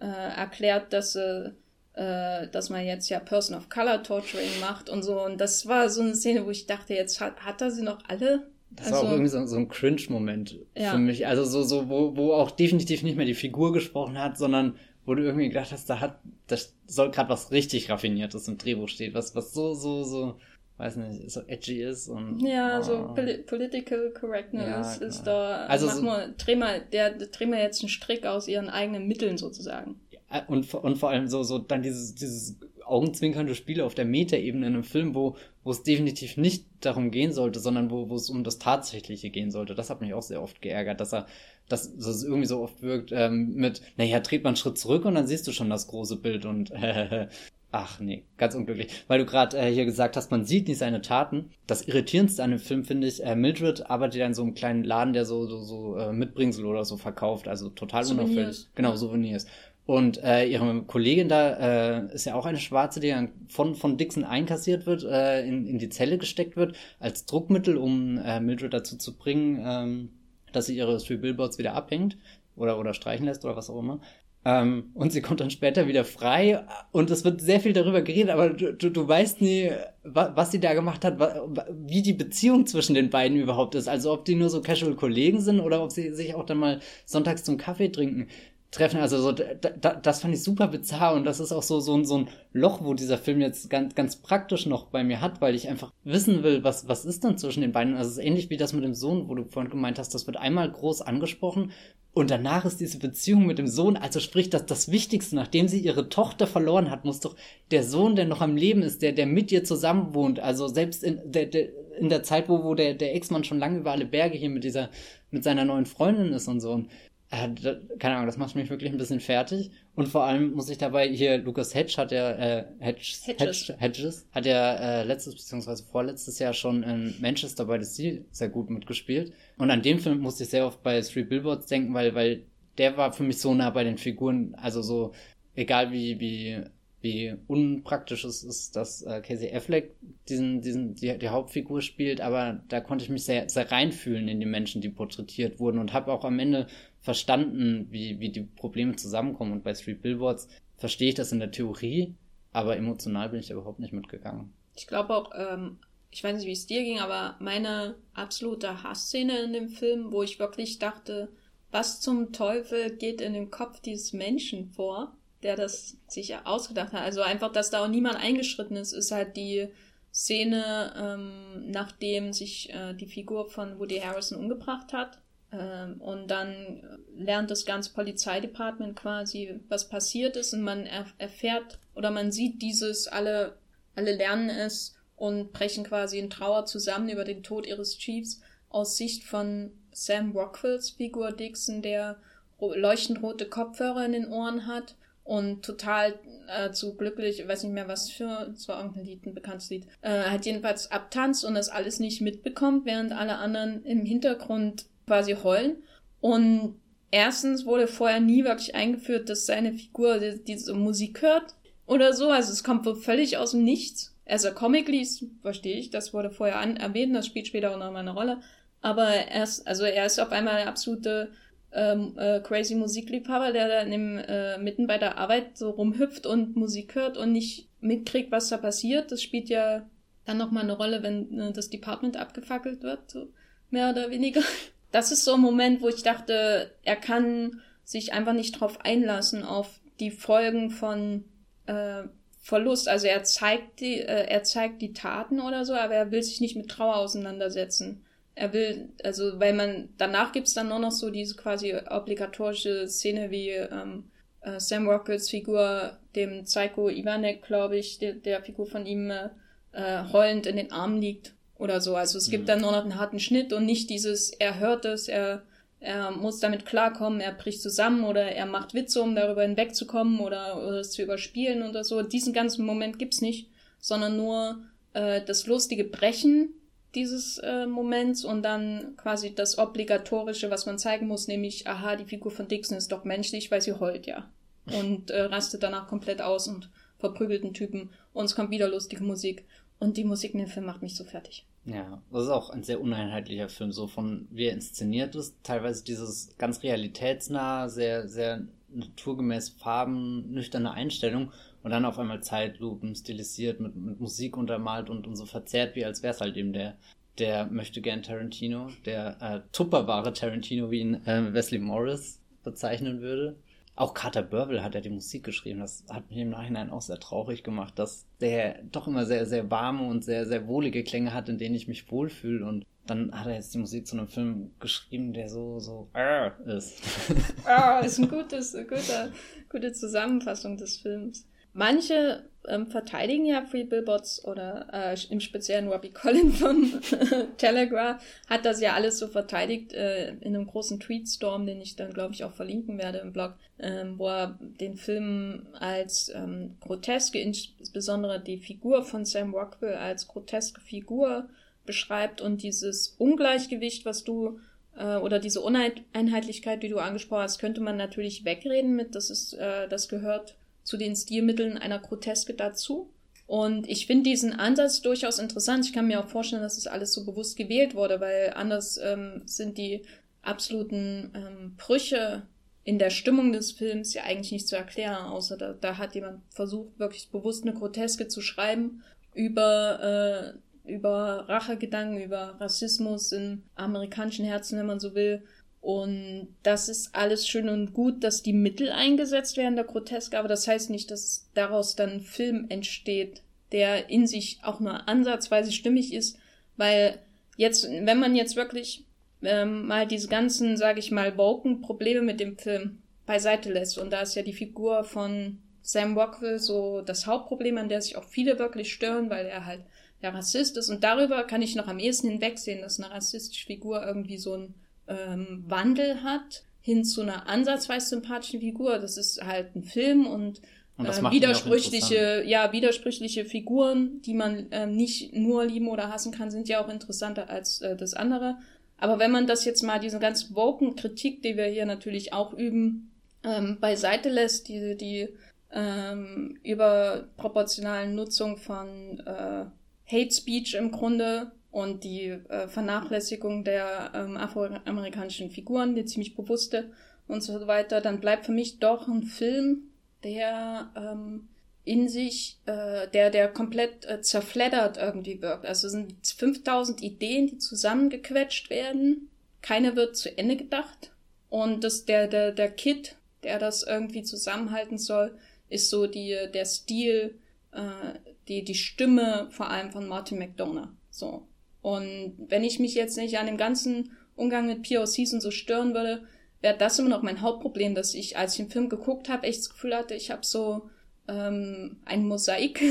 äh, äh, erklärt, dass äh, äh, dass man jetzt ja Person of Color Torturing macht und so. Und das war so eine Szene, wo ich dachte, jetzt hat, hat er sie noch alle? Das also, war auch irgendwie so, so ein Cringe-Moment ja. für mich. Also so, so wo, wo auch definitiv nicht mehr die Figur gesprochen hat, sondern wo du irgendwie gedacht hast, da hat, das soll gerade was richtig Raffiniertes im Drehbuch steht, was, was so, so, so, weiß nicht, so edgy ist und. Ja, oh. so Pol- Political Correctness ja, ist da, also mach so, mal, dreh mal, der, dreh mal jetzt einen Strick aus ihren eigenen Mitteln sozusagen. Und, und vor allem so, so dann dieses, dieses augenzwinkernde Spiel auf der Metaebene in einem Film, wo, wo es definitiv nicht darum gehen sollte, sondern wo, wo es um das Tatsächliche gehen sollte. Das hat mich auch sehr oft geärgert, dass er, dass, dass es irgendwie so oft wirkt, ähm, mit, naja, dreht man einen Schritt zurück und dann siehst du schon das große Bild und, äh, ach nee, ganz unglücklich. Weil du gerade äh, hier gesagt hast, man sieht nicht seine Taten. Das Irritierendste an dem Film finde ich, äh, Mildred arbeitet ja in so einem kleinen Laden, der so, so, so äh, Mitbringsel oder so verkauft, also total unauffällig. Genau, Souvenirs. Und äh, ihre Kollegin da äh, ist ja auch eine Schwarze, die dann von, von Dixon einkassiert wird, äh, in, in die Zelle gesteckt wird, als Druckmittel, um äh, Mildred dazu zu bringen, ähm, dass sie ihre Three Billboards wieder abhängt oder, oder streichen lässt oder was auch immer. Ähm, und sie kommt dann später wieder frei und es wird sehr viel darüber geredet, aber du, du, du weißt nie, wa, was sie da gemacht hat, wa, wie die Beziehung zwischen den beiden überhaupt ist. Also ob die nur so casual Kollegen sind oder ob sie sich auch dann mal sonntags zum Kaffee trinken. Treffen, also so, da, da, das fand ich super bizarr und das ist auch so, so, so ein Loch, wo dieser Film jetzt ganz, ganz praktisch noch bei mir hat, weil ich einfach wissen will, was, was ist denn zwischen den beiden. Also es ist ähnlich wie das mit dem Sohn, wo du vorhin gemeint hast, das wird einmal groß angesprochen und danach ist diese Beziehung mit dem Sohn, also sprich, das, das Wichtigste, nachdem sie ihre Tochter verloren hat, muss doch der Sohn, der noch am Leben ist, der, der mit ihr zusammen wohnt, also selbst in der, der, in der Zeit, wo, wo der, der Ex-Mann schon lange über alle Berge hier mit dieser, mit seiner neuen Freundin ist und so und keine Ahnung, das macht mich wirklich ein bisschen fertig. Und vor allem muss ich dabei hier, Lucas Hedges hat ja, äh, Hedges, Hedges. Hedges hat ja äh, letztes bzw. vorletztes Jahr schon in Manchester by the Sea sehr gut mitgespielt. Und an dem Film musste ich sehr oft bei Three Billboards denken, weil, weil der war für mich so nah bei den Figuren, also so, egal wie, wie, wie unpraktisch es ist, dass äh, Casey Affleck diesen, diesen, die, die Hauptfigur spielt, aber da konnte ich mich sehr, sehr reinfühlen in die Menschen, die porträtiert wurden und habe auch am Ende verstanden, wie, wie die Probleme zusammenkommen. Und bei Three Billboards verstehe ich das in der Theorie, aber emotional bin ich da überhaupt nicht mitgegangen. Ich glaube auch, ähm, ich weiß nicht, wie es dir ging, aber meine absolute Hassszene in dem Film, wo ich wirklich dachte, was zum Teufel geht in dem Kopf dieses Menschen vor, der das sich ausgedacht hat. Also einfach, dass da auch niemand eingeschritten ist, ist halt die Szene, ähm, nachdem sich äh, die Figur von Woody Harrelson umgebracht hat. Und dann lernt das ganze Polizeidepartement quasi, was passiert ist und man erfährt oder man sieht dieses, alle, alle lernen es und brechen quasi in Trauer zusammen über den Tod ihres Chiefs aus Sicht von Sam Rockwells Figur Dixon, der leuchtend rote Kopfhörer in den Ohren hat und total äh, zu glücklich, ich weiß nicht mehr was für, es war irgendein Lied, ein bekanntes Lied, äh, hat jedenfalls abtanzt und das alles nicht mitbekommt, während alle anderen im Hintergrund quasi heulen. Und erstens wurde vorher nie wirklich eingeführt, dass seine Figur diese Musik hört oder so. Also es kommt völlig aus dem Nichts. Also Comic liest, verstehe ich, das wurde vorher an- erwähnt, das spielt später auch nochmal eine Rolle. Aber er ist, also er ist auf einmal der absolute ähm, äh, crazy Musikliebhaber, der da in dem, äh, mitten bei der Arbeit so rumhüpft und Musik hört und nicht mitkriegt, was da passiert. Das spielt ja dann nochmal eine Rolle, wenn äh, das Department abgefackelt wird, so mehr oder weniger. Das ist so ein Moment, wo ich dachte, er kann sich einfach nicht drauf einlassen auf die Folgen von äh, Verlust. Also er zeigt die, äh, er zeigt die Taten oder so, aber er will sich nicht mit Trauer auseinandersetzen. Er will, also weil man, danach gibt's dann nur noch so diese quasi obligatorische Szene, wie ähm, äh, Sam Rockwells Figur, dem Psycho Ivanek, glaube ich, de, der Figur von ihm äh, heulend in den Armen liegt. Oder so, also es gibt mhm. dann nur noch einen harten Schnitt und nicht dieses, er hört es, er, er muss damit klarkommen, er bricht zusammen oder er macht Witze, um darüber hinwegzukommen oder, oder es zu überspielen oder so. Diesen ganzen Moment gibt's nicht, sondern nur äh, das lustige Brechen dieses äh, Moments und dann quasi das Obligatorische, was man zeigen muss, nämlich, aha, die Figur von Dixon ist doch menschlich, weil sie heult, ja. Und äh, rastet danach komplett aus und verprügelt einen Typen und es kommt wieder lustige Musik. Und die Musik in dem Film macht mich so fertig. Ja, das ist auch ein sehr uneinheitlicher Film, so von wie er inszeniert ist. Teilweise dieses ganz realitätsnah, sehr, sehr naturgemäß Farben, nüchterne Einstellung und dann auf einmal Zeitlupen stilisiert, mit, mit Musik untermalt und, und so verzerrt, wie als wäre es halt eben der, der möchte gern Tarantino, der äh, tupperware Tarantino, wie ihn äh, Wesley Morris bezeichnen würde. Auch Carter Burwell hat ja die Musik geschrieben. Das hat mich im Nachhinein auch sehr traurig gemacht, dass der doch immer sehr, sehr warme und sehr, sehr wohlige Klänge hat, in denen ich mich wohlfühle. Und dann hat er jetzt die Musik zu einem Film geschrieben, der so, so, äh, ist. Ah, ist ein gutes, guter, gute Zusammenfassung des Films. Manche ähm, verteidigen ja Three Billboards oder äh, im Speziellen Robbie Collin von Telegraph hat das ja alles so verteidigt äh, in einem großen Tweetstorm, den ich dann, glaube ich, auch verlinken werde im Blog, ähm, wo er den Film als ähm, groteske, insbesondere die Figur von Sam Rockwell als groteske Figur beschreibt und dieses Ungleichgewicht, was du äh, oder diese Uneinheitlichkeit, die du angesprochen hast, könnte man natürlich wegreden mit, das ist, äh, das gehört zu den Stilmitteln einer Groteske dazu. Und ich finde diesen Ansatz durchaus interessant. Ich kann mir auch vorstellen, dass das alles so bewusst gewählt wurde, weil anders ähm, sind die absoluten ähm, Brüche in der Stimmung des Films ja eigentlich nicht zu erklären, außer da, da hat jemand versucht, wirklich bewusst eine Groteske zu schreiben über, äh, über Rachegedanken, über Rassismus im amerikanischen Herzen, wenn man so will. Und das ist alles schön und gut, dass die Mittel eingesetzt werden, der Groteske, aber das heißt nicht, dass daraus dann ein Film entsteht, der in sich auch nur ansatzweise stimmig ist, weil jetzt, wenn man jetzt wirklich ähm, mal diese ganzen, sage ich mal, woken Probleme mit dem Film beiseite lässt, und da ist ja die Figur von Sam Rockwell so das Hauptproblem, an der sich auch viele wirklich stören, weil er halt der Rassist ist, und darüber kann ich noch am ehesten hinwegsehen, dass eine rassistische Figur irgendwie so ein Wandel hat hin zu einer ansatzweise sympathischen Figur. Das ist halt ein Film und, und äh, widersprüchliche, ja, widersprüchliche Figuren, die man äh, nicht nur lieben oder hassen kann, sind ja auch interessanter als äh, das andere. Aber wenn man das jetzt mal, diese ganz woken Kritik, die wir hier natürlich auch üben, ähm, beiseite lässt, die, die ähm, überproportionalen Nutzung von äh, Hate Speech im Grunde, und die äh, Vernachlässigung der ähm, afroamerikanischen Figuren, die ziemlich bewusste und so weiter, dann bleibt für mich doch ein Film, der ähm, in sich, äh, der der komplett äh, zerfleddert irgendwie wirkt. Also es sind fünftausend Ideen, die zusammengequetscht werden. Keine wird zu Ende gedacht. Und das, der, der, der Kid, der das irgendwie zusammenhalten soll, ist so die, der Stil, äh, die, die Stimme vor allem von Martin McDonagh. So. Und wenn ich mich jetzt nicht an dem ganzen Umgang mit P O Cs und so stören würde, wäre das immer noch mein Hauptproblem, dass ich, als ich den Film geguckt habe, echt das Gefühl hatte, ich habe so ähm, ein Mosaik,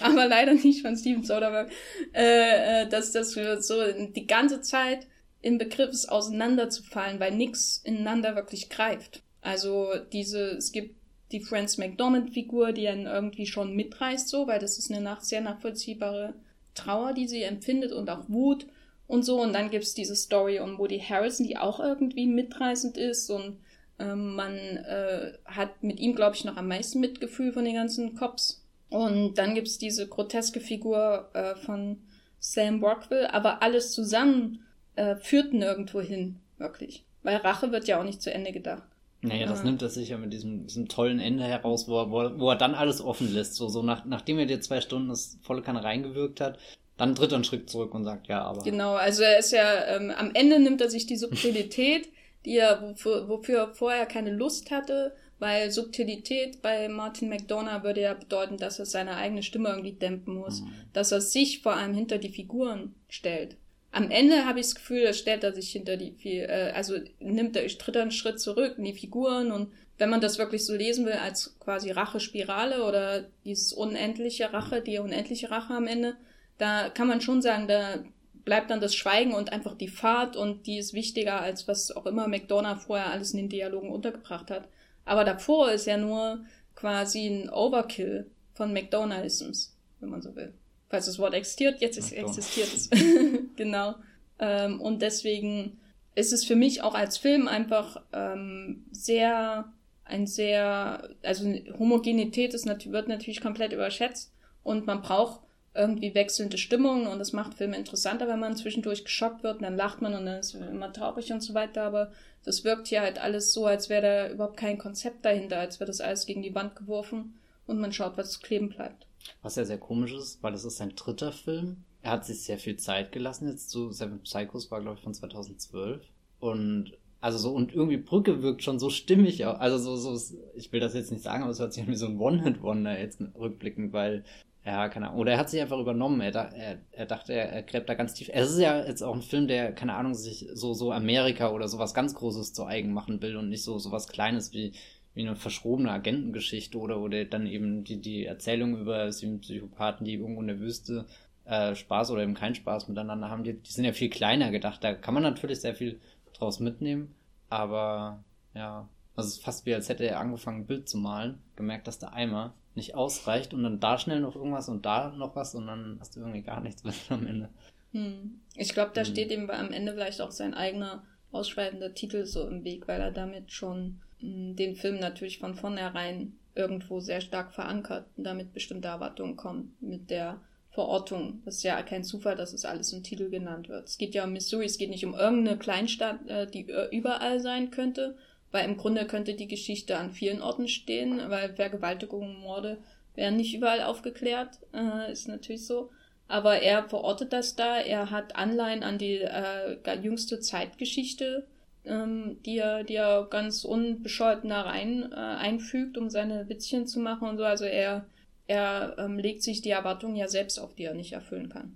aber leider nicht von Steven Soderbergh, äh, dass das so die ganze Zeit im Begriff ist, auseinanderzufallen, weil nichts ineinander wirklich greift. Also diese, es gibt die Frances McDormand-Figur, die einen irgendwie schon mitreißt, so, weil das ist eine nach, sehr nachvollziehbare Trauer, die sie empfindet, und auch Wut und so. Und dann gibt es diese Story um Woody Harrelson, die auch irgendwie mitreißend ist, und ähm, man äh, hat mit ihm, glaube ich, noch am meisten Mitgefühl von den ganzen Cops. Und dann gibt es diese groteske Figur äh, von Sam Rockwell, aber alles zusammen äh, führt nirgendwo hin, wirklich. Weil Rache wird ja auch nicht zu Ende gedacht. Naja, das ah. nimmt er sicher mit diesem, diesem tollen Ende heraus, wo er, wo er dann alles offen lässt. So, so nach, nachdem er dir zwei Stunden das volle Kanne reingewirkt hat, dann tritt er einen Schritt zurück und sagt, ja, aber... Genau, also er ist ja, ähm, am Ende nimmt er sich die Subtilität, die er, wofür, wofür er vorher keine Lust hatte, weil Subtilität bei Martin McDonagh würde ja bedeuten, dass er seine eigene Stimme irgendwie dämpfen muss, mhm. dass er sich vor allem hinter die Figuren stellt. Am Ende habe ich das Gefühl, da stellt er sich hinter die, äh, also nimmt er, tritt er einen Schritt zurück in die Figuren, und wenn man das wirklich so lesen will als quasi Rachespirale oder dieses unendliche Rache, die unendliche Rache am Ende, da kann man schon sagen, da bleibt dann das Schweigen und einfach die Fahrt, und die ist wichtiger als was auch immer McDonagh vorher alles in den Dialogen untergebracht hat. Aber davor ist ja nur quasi ein Overkill von McDonaghisms, wenn man so will. Falls das Wort existiert, jetzt ist, existiert es. Genau. Ähm, und deswegen ist es für mich auch als Film einfach ähm, sehr, ein sehr, also Homogenität ist nat- wird natürlich komplett überschätzt, und man braucht irgendwie wechselnde Stimmungen und das macht Filme interessanter, wenn man zwischendurch geschockt wird und dann lacht man und dann ist man immer traurig und so weiter, aber das wirkt hier halt alles so, als wäre da überhaupt kein Konzept dahinter, als wäre das alles gegen die Wand geworfen und man schaut, was kleben bleibt. Was ja sehr komisch ist, weil es ist sein dritter Film. Er hat sich sehr viel Zeit gelassen jetzt, so Seven Psychos war, glaube ich, von zweitausendzwölf und also so, und irgendwie Brücke wirkt schon so stimmig auch. Also so, so, ich will das jetzt nicht sagen, aber es hört sich irgendwie so ein One-Hit-Wonder jetzt rückblickend, weil, ja, keine Ahnung, oder er hat sich einfach übernommen, er, er, er dachte, er, er gräbt da ganz tief. Es ist ja jetzt auch ein Film, der, keine Ahnung, sich so, so Amerika oder sowas ganz Großes zu eigen machen will und nicht so, sowas Kleines wie, wie eine verschrobene Agentengeschichte oder, oder dann eben die, die Erzählung über sieben Psychopathen, die irgendwo in der Wüste äh, Spaß oder eben keinen Spaß miteinander haben, die, die sind ja viel kleiner gedacht, da kann man natürlich sehr viel draus mitnehmen, aber ja, also es ist fast wie, als hätte er angefangen, ein Bild zu malen, gemerkt, dass der Eimer nicht ausreicht und dann da schnell noch irgendwas und da noch was und dann hast du irgendwie gar nichts mehr am Ende. Hm. Ich glaube, da hm. steht ihm am Ende vielleicht auch sein eigener ausschweifender Titel so im Weg, weil er damit schon mh, den Film natürlich von vornherein irgendwo sehr stark verankert und damit bestimmte Erwartungen kommen mit der Verortung. Das ist ja kein Zufall, dass es alles im Titel genannt wird. Es geht ja um Missouri, es geht nicht um irgendeine Kleinstadt, die überall sein könnte, weil im Grunde könnte die Geschichte an vielen Orten stehen, weil Vergewaltigungen, Morde werden nicht überall aufgeklärt, äh, ist natürlich so. Aber er verortet das da, er hat Anleihen an die äh, jüngste Zeitgeschichte, ähm, die er, die er ganz unbescholten da rein äh, einfügt, um seine Witzchen zu machen und so, also er Er ähm, legt sich die Erwartungen ja selbst auf, die er nicht erfüllen kann.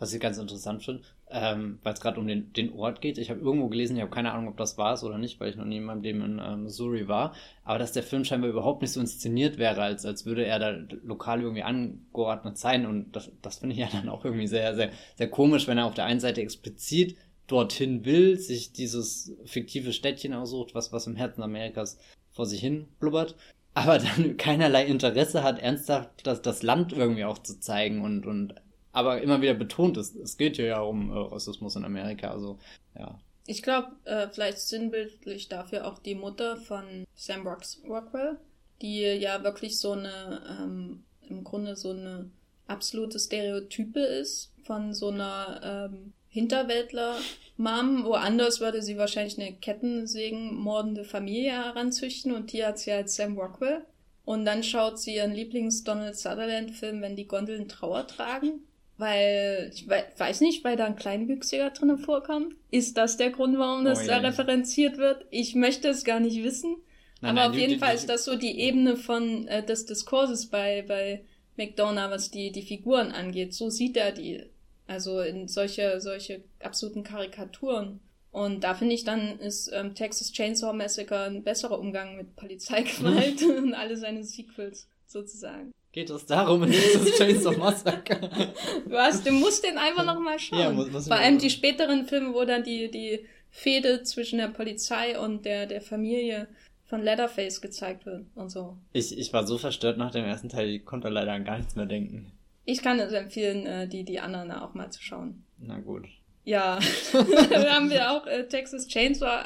Was ich ganz interessant finde, ähm, weil es gerade um den, den Ort geht. Ich habe irgendwo gelesen, ich habe keine Ahnung, ob das war es oder nicht, weil ich noch nie in meinem Leben in äh, Missouri war, aber dass der Film scheinbar überhaupt nicht so inszeniert wäre, als, als würde er da lokal irgendwie angeordnet sein. Und das, das finde ich ja dann auch irgendwie sehr, sehr, sehr komisch, wenn er auf der einen Seite explizit dorthin will, sich dieses fiktive Städtchen aussucht, was, was im Herzen Amerikas vor sich hin blubbert, aber dann keinerlei Interesse hat, ernsthaft das, das Land irgendwie auch zu zeigen und, und aber immer wieder betont ist, es geht hier ja um Rassismus in Amerika, also ja. Ich glaube, äh, vielleicht sinnbildlich dafür auch die Mutter von Sam Rockwell, die ja wirklich so eine, ähm, im Grunde so eine absolute Stereotype ist von so einer ähm, Hinterwäldler-Mom, woanders würde sie wahrscheinlich eine kettensägenmordende Familie heranzüchten und die hat sie als Sam Rockwell. Und dann schaut sie ihren Lieblings-Donald-Sutherland-Film, wenn die Gondeln Trauer tragen, weil, ich weiß nicht, weil da ein Kleinwüchsiger drin vorkam. Ist das der Grund, warum das oh, yeah. da referenziert wird? Ich möchte es gar nicht wissen, nein, aber nein, auf jeden die, Fall ist das so die Ebene von äh, des Diskurses bei, bei McDonagh, was die, die Figuren angeht. So sieht er die. Also in solche solche absoluten Karikaturen. Und da finde ich dann, ist ähm, Texas Chainsaw Massacre ein besserer Umgang mit Polizeigewalt und alle seine Sequels sozusagen. Geht es darum in Texas Chainsaw Massacre? Du, hast, du musst den einfach nochmal schauen. Ja, muss, muss Vor allem die späteren Filme, wo dann die die Fehde zwischen der Polizei und der der Familie von Leatherface gezeigt wird und so. Ich, ich war so verstört nach dem ersten Teil, ich konnte leider an gar nichts mehr denken. Ich kann es empfehlen, die, die anderen auch mal zu schauen. Na gut. Ja, da haben wir auch äh, Texas Chainsaw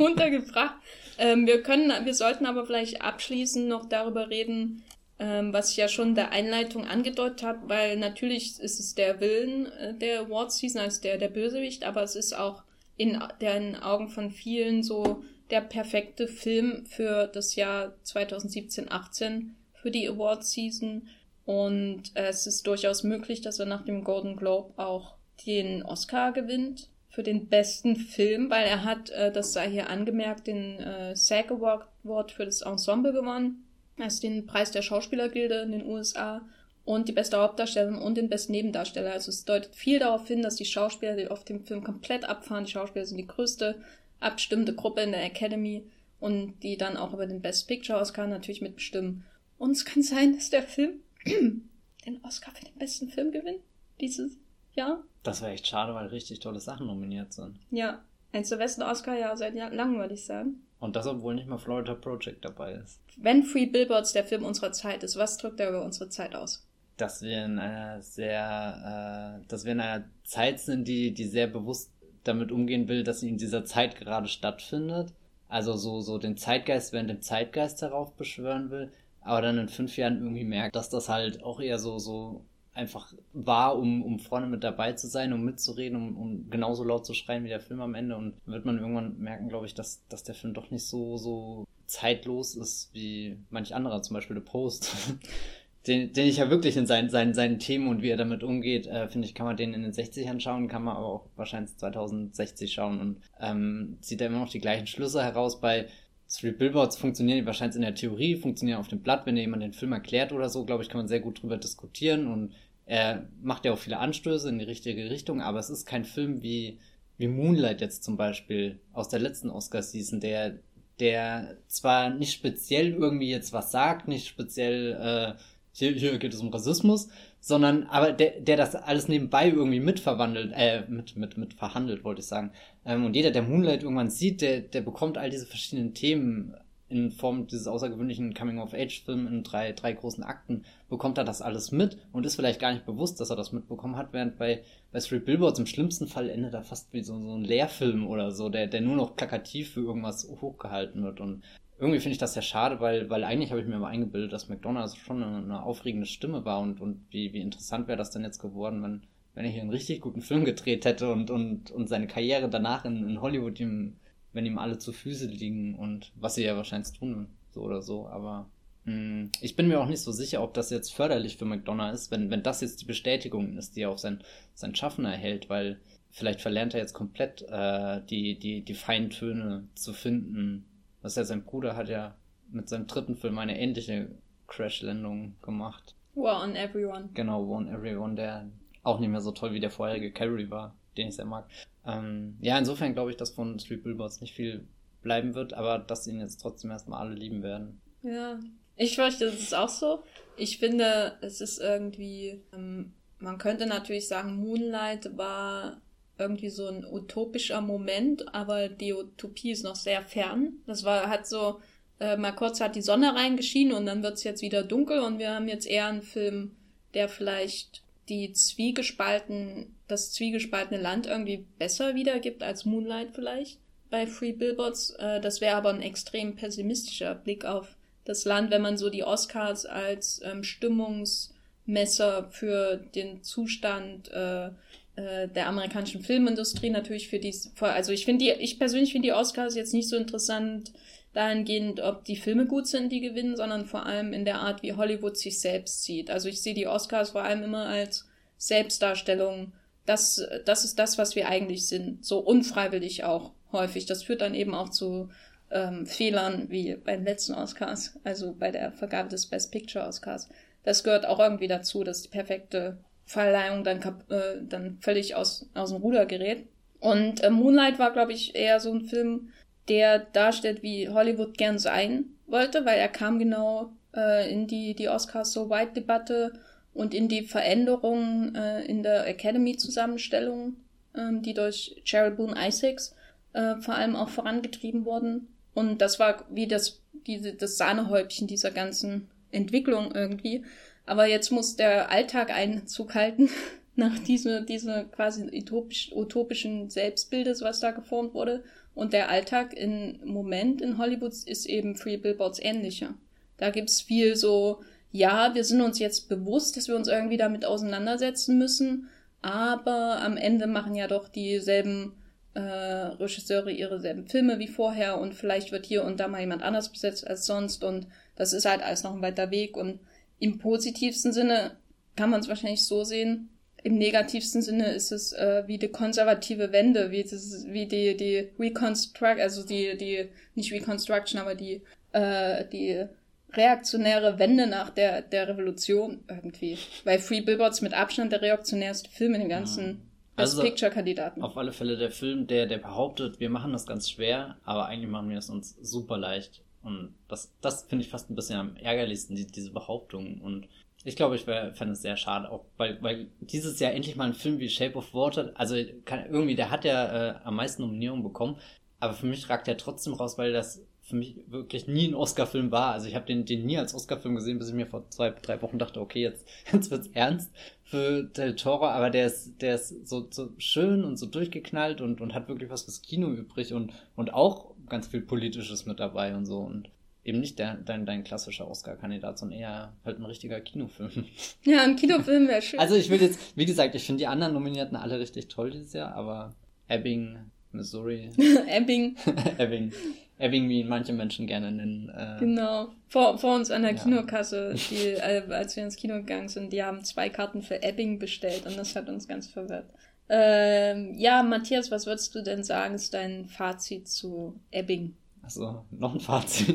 untergebracht. Ähm, wir können, wir sollten aber vielleicht abschließend noch darüber reden, ähm, was ich ja schon in der Einleitung angedeutet habe, weil natürlich ist es der Willen äh, der Awards-Season, also der, der Bösewicht, aber es ist auch in den Augen von vielen so der perfekte Film für das Jahr zweitausendsiebzehn achtzehn, für die Awards-Season. Und es ist durchaus möglich, dass er nach dem Golden Globe auch den Oscar gewinnt für den besten Film, weil er hat, das sei hier angemerkt, den SAG Award für das Ensemble gewonnen, also den Preis der Schauspielergilde in den U S A und die beste Hauptdarstellerin und den besten Nebendarsteller. Also es deutet viel darauf hin, dass die Schauspieler, die auf dem Film komplett abfahren, die Schauspieler sind die größte abstimmende Gruppe in der Academy und die dann auch über den Best Picture Oscar natürlich mitbestimmen. Und es kann sein, dass der Film den Oscar für den besten Film gewinnen dieses Jahr. Das wäre echt schade, weil richtig tolle Sachen nominiert sind. Ja, eins der besten Oscar-Jahre seit langem, würde ich sagen. Und das, obwohl nicht mal Florida Project dabei ist. Wenn Three Billboards der Film unserer Zeit ist, was drückt er über unsere Zeit aus? Dass wir in einer sehr, äh, dass wir in einer Zeit sind, die, die sehr bewusst damit umgehen will, dass sie in dieser Zeit gerade stattfindet. Also so, so den Zeitgeist, während dem Zeitgeist darauf beschwören will. Aber dann in fünf Jahren irgendwie merkt, dass das halt auch eher so so einfach war, um, um vorne mit dabei zu sein, um mitzureden, um, um genauso laut zu schreien wie der Film am Ende. Und wird man irgendwann merken, glaube ich, dass, dass der Film doch nicht so, so zeitlos ist wie manch anderer, zum Beispiel The Post. Den, den ich ja wirklich in seinen, seinen, seinen Themen und wie er damit umgeht, äh, finde ich, kann man den in den sechzigern schauen, kann man aber auch wahrscheinlich zweitausendsechzig schauen und ähm, zieht da immer noch die gleichen Schlüsse heraus. Bei Three Billboards funktionieren die wahrscheinlich in der Theorie, funktionieren auf dem Blatt. Wenn dir jemand den Film erklärt oder so, glaube ich, kann man sehr gut drüber diskutieren, und er macht ja auch viele Anstöße in die richtige Richtung, aber es ist kein Film wie, wie Moonlight jetzt zum Beispiel aus der letzten Oscar-Season, der, der zwar nicht speziell irgendwie jetzt was sagt, nicht speziell... Äh, Hier, hier geht es um Rassismus, sondern aber der, der das alles nebenbei irgendwie mitverwandelt, äh, mit, mit, mit verhandelt, wollte ich sagen. Ähm, und jeder, der Moonlight irgendwann sieht, der, der bekommt all diese verschiedenen Themen in Form dieses außergewöhnlichen Coming-of-Age-Films in drei, drei großen Akten, bekommt er das alles mit und ist vielleicht gar nicht bewusst, dass er das mitbekommen hat, während bei, bei Three Billboards im schlimmsten Fall endet er fast wie so, so ein Lehrfilm oder so, der, der nur noch plakativ für irgendwas hochgehalten wird. Und irgendwie finde ich das sehr schade, weil, weil eigentlich habe ich mir immer eingebildet, dass McDonagh schon eine, eine aufregende Stimme war, und, und wie, wie interessant wäre das denn jetzt geworden, wenn, wenn er hier einen richtig guten Film gedreht hätte und, und, und seine Karriere danach in, in Hollywood, ihm, wenn ihm alle zu Füße liegen, und was sie ja wahrscheinlich tun, so oder so, aber mh, ich bin mir auch nicht so sicher, ob das jetzt förderlich für McDonagh ist, wenn, wenn das jetzt die Bestätigung ist, die er auf sein, sein Schaffen erhält, weil vielleicht verlernt er jetzt komplett äh, die, die, die Feintöne zu finden. Das heißt, sein Bruder hat ja mit seinem dritten Film eine ähnliche Crash-Landung gemacht. War on Everyone. Genau, War on Everyone, der auch nicht mehr so toll wie der vorherige Carrie war, den ich sehr mag. Ähm, ja, insofern glaube ich, dass von Three Billboards nicht viel bleiben wird, aber dass ihn jetzt trotzdem erstmal alle lieben werden. Ja, ich fürchte, das ist auch so. Ich finde, es ist irgendwie, ähm, man könnte natürlich sagen, Moonlight war... irgendwie so ein utopischer Moment, aber die Utopie ist noch sehr fern. Das war, hat so, äh, mal kurz hat die Sonne reingeschienen und dann wird es jetzt wieder dunkel, und wir haben jetzt eher einen Film, der vielleicht die zwiegespalten, das zwiegespaltene Land irgendwie besser wiedergibt als Moonlight vielleicht bei Three Billboards. Äh, das wäre aber ein extrem pessimistischer Blick auf das Land, wenn man so die Oscars als ähm, Stimmungsmesser für den Zustand äh, der amerikanischen Filmindustrie natürlich für die, also ich finde die, ich persönlich finde die Oscars jetzt nicht so interessant dahingehend, ob die Filme gut sind, die gewinnen, sondern vor allem in der Art, wie Hollywood sich selbst sieht. Also ich sehe die Oscars vor allem immer als Selbstdarstellung. Das, das ist das, was wir eigentlich sind. So unfreiwillig auch häufig. Das führt dann eben auch zu ähm, Fehlern wie bei den letzten Oscars, also bei der Vergabe des Best Picture Oscars. Das gehört auch irgendwie dazu, dass die perfekte Verleihung dann, kap- äh, dann völlig aus, aus dem Ruder gerät. Und äh, Moonlight war, glaube ich, eher so ein Film, der darstellt, wie Hollywood gern sein wollte, weil er kam genau äh, in die, die Oscars-So-White-Debatte und in die Veränderungen äh, in der Academy-Zusammenstellung, äh, die durch Jerry Boone Isaacs äh, vor allem auch vorangetrieben wurden. Und das war wie das, die, das Sahnehäubchen dieser ganzen Entwicklung irgendwie. Aber jetzt muss der Alltag Einzug halten nach diesem diese quasi utopisch, utopischen Selbstbildes, was da geformt wurde. Und der Alltag im Moment in Hollywood ist eben Three Billboards ähnlicher. Da gibt's viel so, ja, wir sind uns jetzt bewusst, dass wir uns irgendwie damit auseinandersetzen müssen, aber am Ende machen ja doch dieselben äh, Regisseure ihre selben Filme wie vorher, und vielleicht wird hier und da mal jemand anders besetzt als sonst, und das ist halt alles noch ein weiter Weg. Und im positivsten Sinne kann man es wahrscheinlich so sehen, im negativsten Sinne ist es äh, wie die konservative Wende, wie, das, wie die, die Reconstruct, also die, die, nicht Reconstruction, aber die, äh, die reaktionäre Wende nach der, der Revolution irgendwie. Weil Three Billboards mit Abstand der reaktionärste Film in den ganzen ja. also Best-Picture-Kandidaten. Auf alle Fälle der Film, der, der behauptet, wir machen das ganz schwer, aber eigentlich machen wir es uns super leicht. Und das, das finde ich fast ein bisschen am ärgerlichsten, die, diese Behauptung. Und ich glaube, ich fände es sehr schade, auch weil, weil dieses Jahr endlich mal ein Film wie Shape of Water, also kann, irgendwie, der hat ja äh, am meisten Nominierungen bekommen, aber für mich ragt der trotzdem raus, weil das für mich wirklich nie ein Oscar-Film war. Also ich habe den, den nie als Oscar-Film gesehen, bis ich mir vor zwei, drei Wochen dachte, okay, jetzt, jetzt wird's ernst für Del Toro, aber der ist, der ist so, so schön und so durchgeknallt und, und hat wirklich was fürs Kino übrig und, und auch ganz viel Politisches mit dabei und so, und eben nicht der, dein, dein klassischer Oscar-Kandidat, sondern eher halt ein richtiger Kinofilm. Ja, ein Kinofilm wäre schön. Also ich würde jetzt, wie gesagt, ich finde die anderen Nominierten alle richtig toll dieses Jahr, aber Ebbing, Missouri. Ebbing. Ebbing. Ebbing, wie manche Menschen gerne nennen. Äh, genau. Vor, vor uns an der ja. Kinokasse, die, äh, als wir ins Kino gegangen sind, die haben zwei Karten für Ebbing bestellt und das hat uns ganz verwirrt. Ähm, ja, Matthias, was würdest du denn sagen, ist dein Fazit zu Ebbing? Also, noch ein Fazit.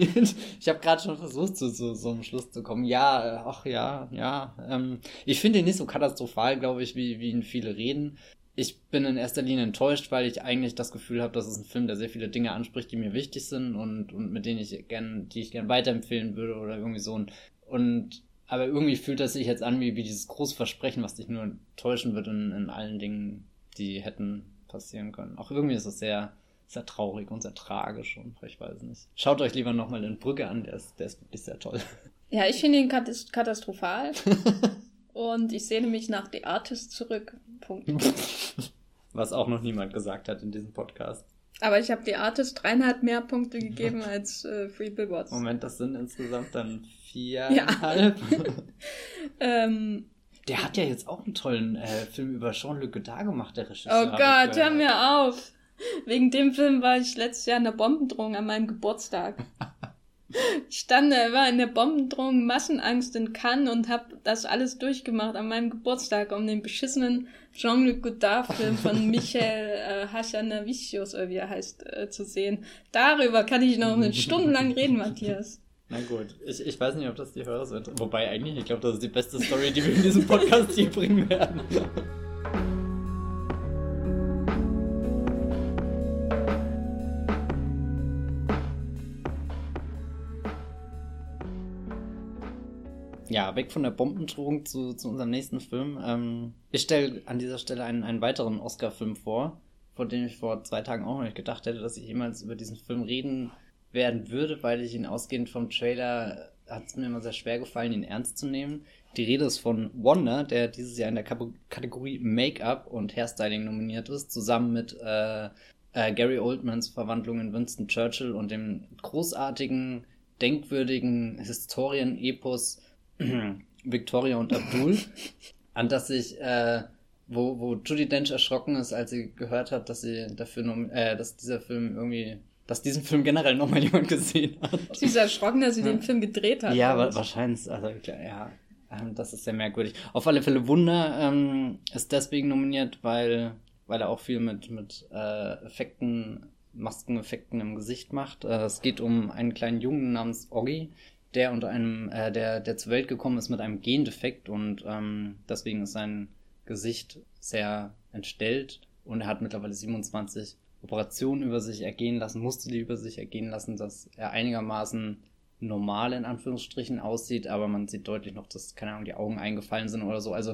Ich habe gerade schon versucht, zu, zu so einem Schluss zu kommen. Ja, ach ja, ja. Ähm, ich finde ihn nicht so katastrophal, glaube ich, wie, wie ihn viele reden. Ich bin in erster Linie enttäuscht, weil ich eigentlich das Gefühl habe, dass es ein Film, der sehr viele Dinge anspricht, die mir wichtig sind und, und mit denen ich gerne, die ich gerne weiterempfehlen würde oder irgendwie so. Und, und aber irgendwie fühlt das sich jetzt an wie, wie dieses große Versprechen, was dich nur enttäuschen wird in, in allen Dingen, die hätten passieren können. Auch irgendwie ist es sehr, sehr traurig und sehr tragisch und ich weiß nicht. Schaut euch lieber nochmal In Brügge an, der ist, der ist wirklich sehr toll. Ja, ich finde ihn katastrophal. Und ich sehne mich nach The Artist zurück. Punkt. Was auch noch niemand gesagt hat in diesem Podcast. Aber ich habe The Artist dreieinhalb mehr Punkte gegeben als äh, Three Billboards. Moment, das sind insgesamt dann viereinhalb. Ja. ähm, der hat ja jetzt auch einen tollen äh, Film über Jean-Luc Godard gemacht, der Regisseur. Oh Gott, hör mir auf. Wegen dem Film war ich letztes Jahr in der Bombendrohung an meinem Geburtstag. Ich stand da in der Bombendrohung, Massenangst in Cannes und habe das alles durchgemacht an meinem Geburtstag, um den beschissenen Jean-Luc Godard-Film von Michael äh, Hasanavicius, oder wie er heißt, äh, zu sehen. Darüber kann ich noch stundenlang reden, Matthias. Na gut, ich, ich weiß nicht, ob das die Hörer sind. Wobei eigentlich, ich glaube, das ist die beste Story, die wir in diesem Podcast hier bringen werden. Ja, weg von der Bombendrohung zu, zu unserem nächsten Film. Ähm, ich stelle an dieser Stelle einen, einen weiteren Oscar-Film vor, von dem ich vor zwei Tagen auch noch nicht gedacht hätte, dass ich jemals über diesen Film reden werden würde, weil ich ihn ausgehend vom Trailer, hat es mir immer sehr schwer gefallen, ihn ernst zu nehmen. Die Rede ist von Wonder, der dieses Jahr in der Kategorie Make-up und Hairstyling nominiert ist, zusammen mit äh, äh, Gary Oldmans Verwandlung in Winston Churchill und dem großartigen, denkwürdigen Historien-Epos Victoria und Abdul, an das sich, äh, wo, wo Judi Dench erschrocken ist, als sie gehört hat, dass sie dafür, nom- äh, dass dieser Film irgendwie, dass diesen Film generell nochmal jemand gesehen hat. Sie ist erschrocken, dass sie ja. den Film gedreht hat. Ja, wa- wahrscheinlich, also klar, ja, ähm, das ist sehr merkwürdig. Auf alle Fälle Wunder ähm, ist deswegen nominiert, weil, weil er auch viel mit, mit äh, Effekten, Maskeneffekten im Gesicht macht. Äh, es geht um einen kleinen Jungen namens Oggi, der unter einem, äh, der, der zur Welt gekommen ist mit einem Gendefekt und ähm, deswegen ist sein Gesicht sehr entstellt und er hat mittlerweile siebenundzwanzig Operationen über sich ergehen lassen, musste die über sich ergehen lassen, dass er einigermaßen normal in Anführungsstrichen aussieht, aber man sieht deutlich noch, dass, keine Ahnung, die Augen eingefallen sind oder so. Also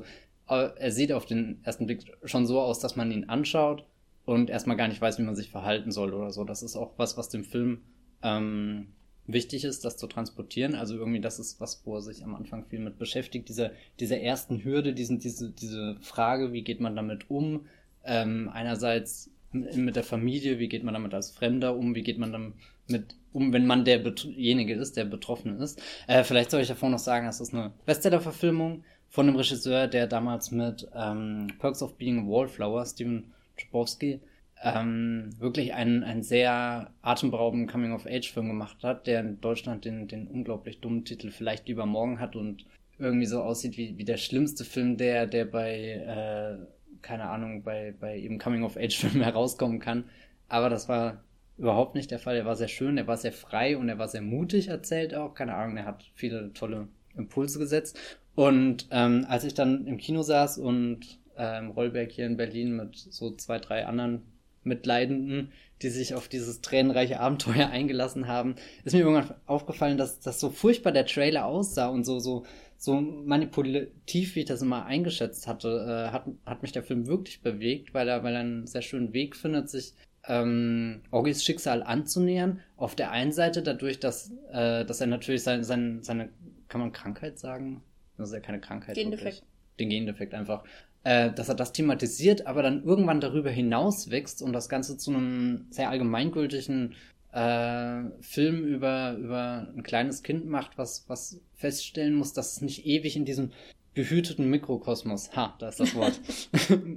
äh, er sieht auf den ersten Blick schon so aus, dass man ihn anschaut und erstmal gar nicht weiß, wie man sich verhalten soll oder so. Das ist auch was, was dem Film ähm, wichtig ist, das zu transportieren, also irgendwie das ist was, wo er sich am Anfang viel mit beschäftigt, dieser, dieser ersten Hürde, diesen, diese, diese Frage, wie geht man damit um, ähm, einerseits mit der Familie, wie geht man damit als Fremder um, wie geht man damit um, wenn man derjenige ist, der Betroffene ist. Äh, vielleicht soll ich davor noch sagen, das ist eine Bestseller-Verfilmung von einem Regisseur, der damals mit ähm, Perks of Being a Wallflower, Steven Spowski, Ähm, wirklich einen, einen sehr atemberaubenden Coming-of-Age-Film gemacht hat, der in Deutschland den, den unglaublich dummen Titel Vielleicht lieber morgen hat und irgendwie so aussieht wie, wie der schlimmste Film, der, der bei, äh, keine Ahnung, bei, bei eben Coming-of-Age-Filmen herauskommen kann. Aber das war überhaupt nicht der Fall. Er war sehr schön, er war sehr frei und er war sehr mutig erzählt auch. Keine Ahnung, er hat viele tolle Impulse gesetzt. Und ähm, als ich dann im Kino saß und äh, im Rollberg hier in Berlin mit so zwei, drei anderen Mitleidenden, die sich auf dieses tränenreiche Abenteuer eingelassen haben, ist mir irgendwann aufgefallen, dass das so furchtbar der Trailer aussah und so so so manipulativ, wie ich das immer eingeschätzt hatte, äh, hat hat mich der Film wirklich bewegt, weil er weil er einen sehr schönen Weg findet, sich ähm, Oggis Schicksal anzunähern. Auf der einen Seite dadurch, dass äh, dass er natürlich sein, sein seine kann man Krankheit sagen, das ist ja keine Krankheit, Gendefekt. Den Gendefekt einfach. Dass er das thematisiert, aber dann irgendwann darüber hinaus wächst und das Ganze zu einem sehr allgemeingültigen äh, Film über, über ein kleines Kind macht, was, was feststellen muss, dass es nicht ewig in diesem behüteten Mikrokosmos, ha, da ist das Wort,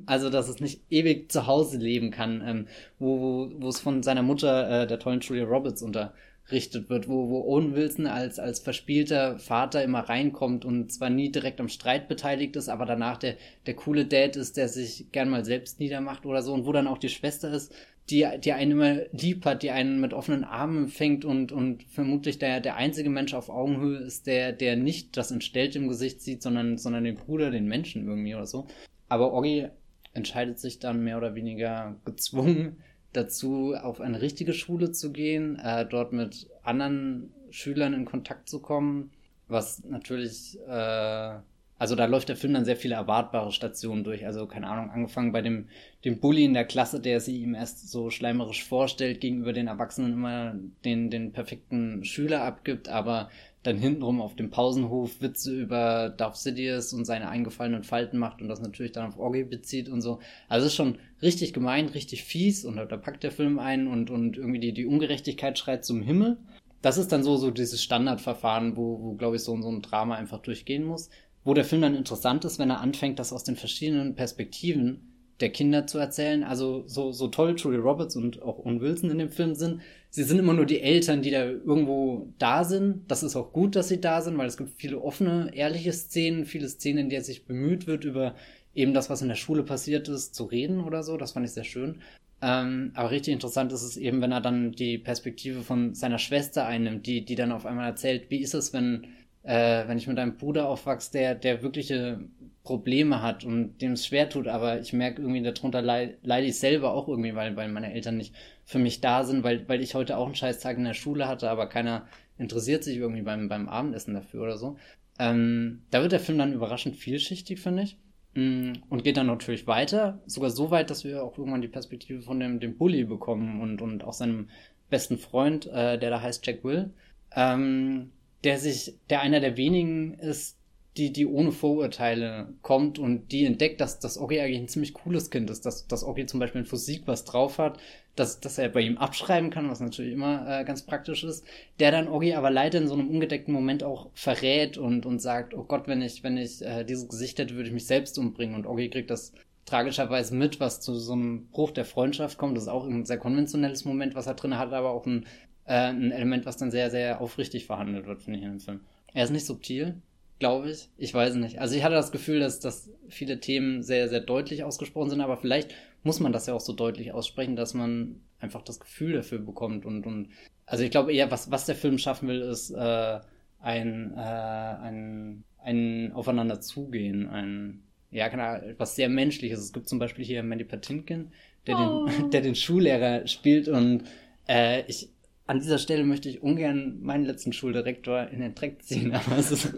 also dass es nicht ewig zu Hause leben kann, ähm, wo, wo, wo es von seiner Mutter, äh, der tollen Julia Roberts, unterrichtet wird, wo, wo Owen Wilson als, als verspielter Vater immer reinkommt und zwar nie direkt am Streit beteiligt ist, aber danach der, der coole Dad ist, der sich gern mal selbst niedermacht oder so, und wo dann auch die Schwester ist, die, die einen immer lieb hat, die einen mit offenen Armen empfängt und, und vermutlich der, der einzige Mensch auf Augenhöhe ist, der, der nicht das Entstellte im Gesicht sieht, sondern, sondern den Bruder, den Menschen irgendwie oder so. Aber Oggi entscheidet sich dann mehr oder weniger gezwungen dazu, auf eine richtige Schule zu gehen, äh, dort mit anderen Schülern in Kontakt zu kommen, was natürlich, äh, also da läuft der Film dann sehr viele erwartbare Stationen durch. Also, keine Ahnung, angefangen bei dem, dem Bully in der Klasse, der sie ihm erst so schleimerisch vorstellt, gegenüber den Erwachsenen immer den, den perfekten Schüler abgibt, aber dann hintenrum auf dem Pausenhof Witze über Darth Sidious und seine eingefallenen Falten macht und das natürlich dann auf Oggi bezieht und so. Also es ist schon richtig gemein, richtig fies, und da, da packt der Film ein und, und irgendwie die, die Ungerechtigkeit schreit zum Himmel. Das ist dann so, so dieses Standardverfahren, wo, wo glaube ich, so, so ein Drama einfach durchgehen muss. Wo der Film dann interessant ist, wenn er anfängt, das aus den verschiedenen Perspektiven der Kinder zu erzählen. Also so, so toll Julia Roberts und auch Owen Wilson in dem Film sind, sie sind immer nur die Eltern, die da irgendwo da sind. Das ist auch gut, dass sie da sind, weil es gibt viele offene, ehrliche Szenen, viele Szenen, in der sich bemüht wird, über eben das, was in der Schule passiert ist, zu reden oder so. Das fand ich sehr schön. Ähm, aber richtig interessant ist es eben, wenn er dann die Perspektive von seiner Schwester einnimmt, die, die dann auf einmal erzählt, wie ist es, wenn... Äh, wenn ich mit einem Bruder aufwachse, der, der wirkliche Probleme hat und dem es schwer tut, aber ich merke irgendwie, darunter leid, leide ich selber auch irgendwie, weil, weil meine Eltern nicht für mich da sind, weil, weil ich heute auch einen Scheißtag in der Schule hatte, aber keiner interessiert sich irgendwie beim, beim Abendessen dafür oder so. Ähm, da wird der Film dann überraschend vielschichtig, finde ich, und geht dann natürlich weiter, sogar so weit, dass wir auch irgendwann die Perspektive von dem, dem Bully bekommen und, und auch seinem besten Freund, äh, der da heißt Jack Will, ähm, der sich, der einer der wenigen ist, die, die ohne Vorurteile kommt und die entdeckt, dass, dass Oggi eigentlich ein ziemlich cooles Kind ist, dass, dass Oggi zum Beispiel in Physik was drauf hat, dass, dass er bei ihm abschreiben kann, was natürlich immer äh, ganz praktisch ist, der dann Oggi aber leider in so einem ungedeckten Moment auch verrät und, und sagt, oh Gott, wenn ich, wenn ich äh, dieses Gesicht hätte, würde ich mich selbst umbringen, und Oggi kriegt das tragischerweise mit, was zu so einem Bruch der Freundschaft kommt. Das ist auch ein sehr konventionelles Moment, was er drin hat, aber auch ein ein Element, was dann sehr, sehr aufrichtig verhandelt wird, finde ich, in dem Film. Er ist nicht subtil, glaube ich. Ich weiß nicht. Also ich hatte das Gefühl, dass, dass viele Themen sehr, sehr deutlich ausgesprochen sind, aber vielleicht muss man das ja auch so deutlich aussprechen, dass man einfach das Gefühl dafür bekommt. Und, und also ich glaube eher, was, was der Film schaffen will, ist äh, ein, äh, ein, ein aufeinander zugehen, ein, ja, keine Ahnung, etwas sehr Menschliches. Es gibt zum Beispiel hier Mandy Patinkin, der, oh. den, der den Schullehrer spielt, und äh, ich An dieser Stelle möchte ich ungern meinen letzten Schuldirektor in den Dreck ziehen, aber es ist,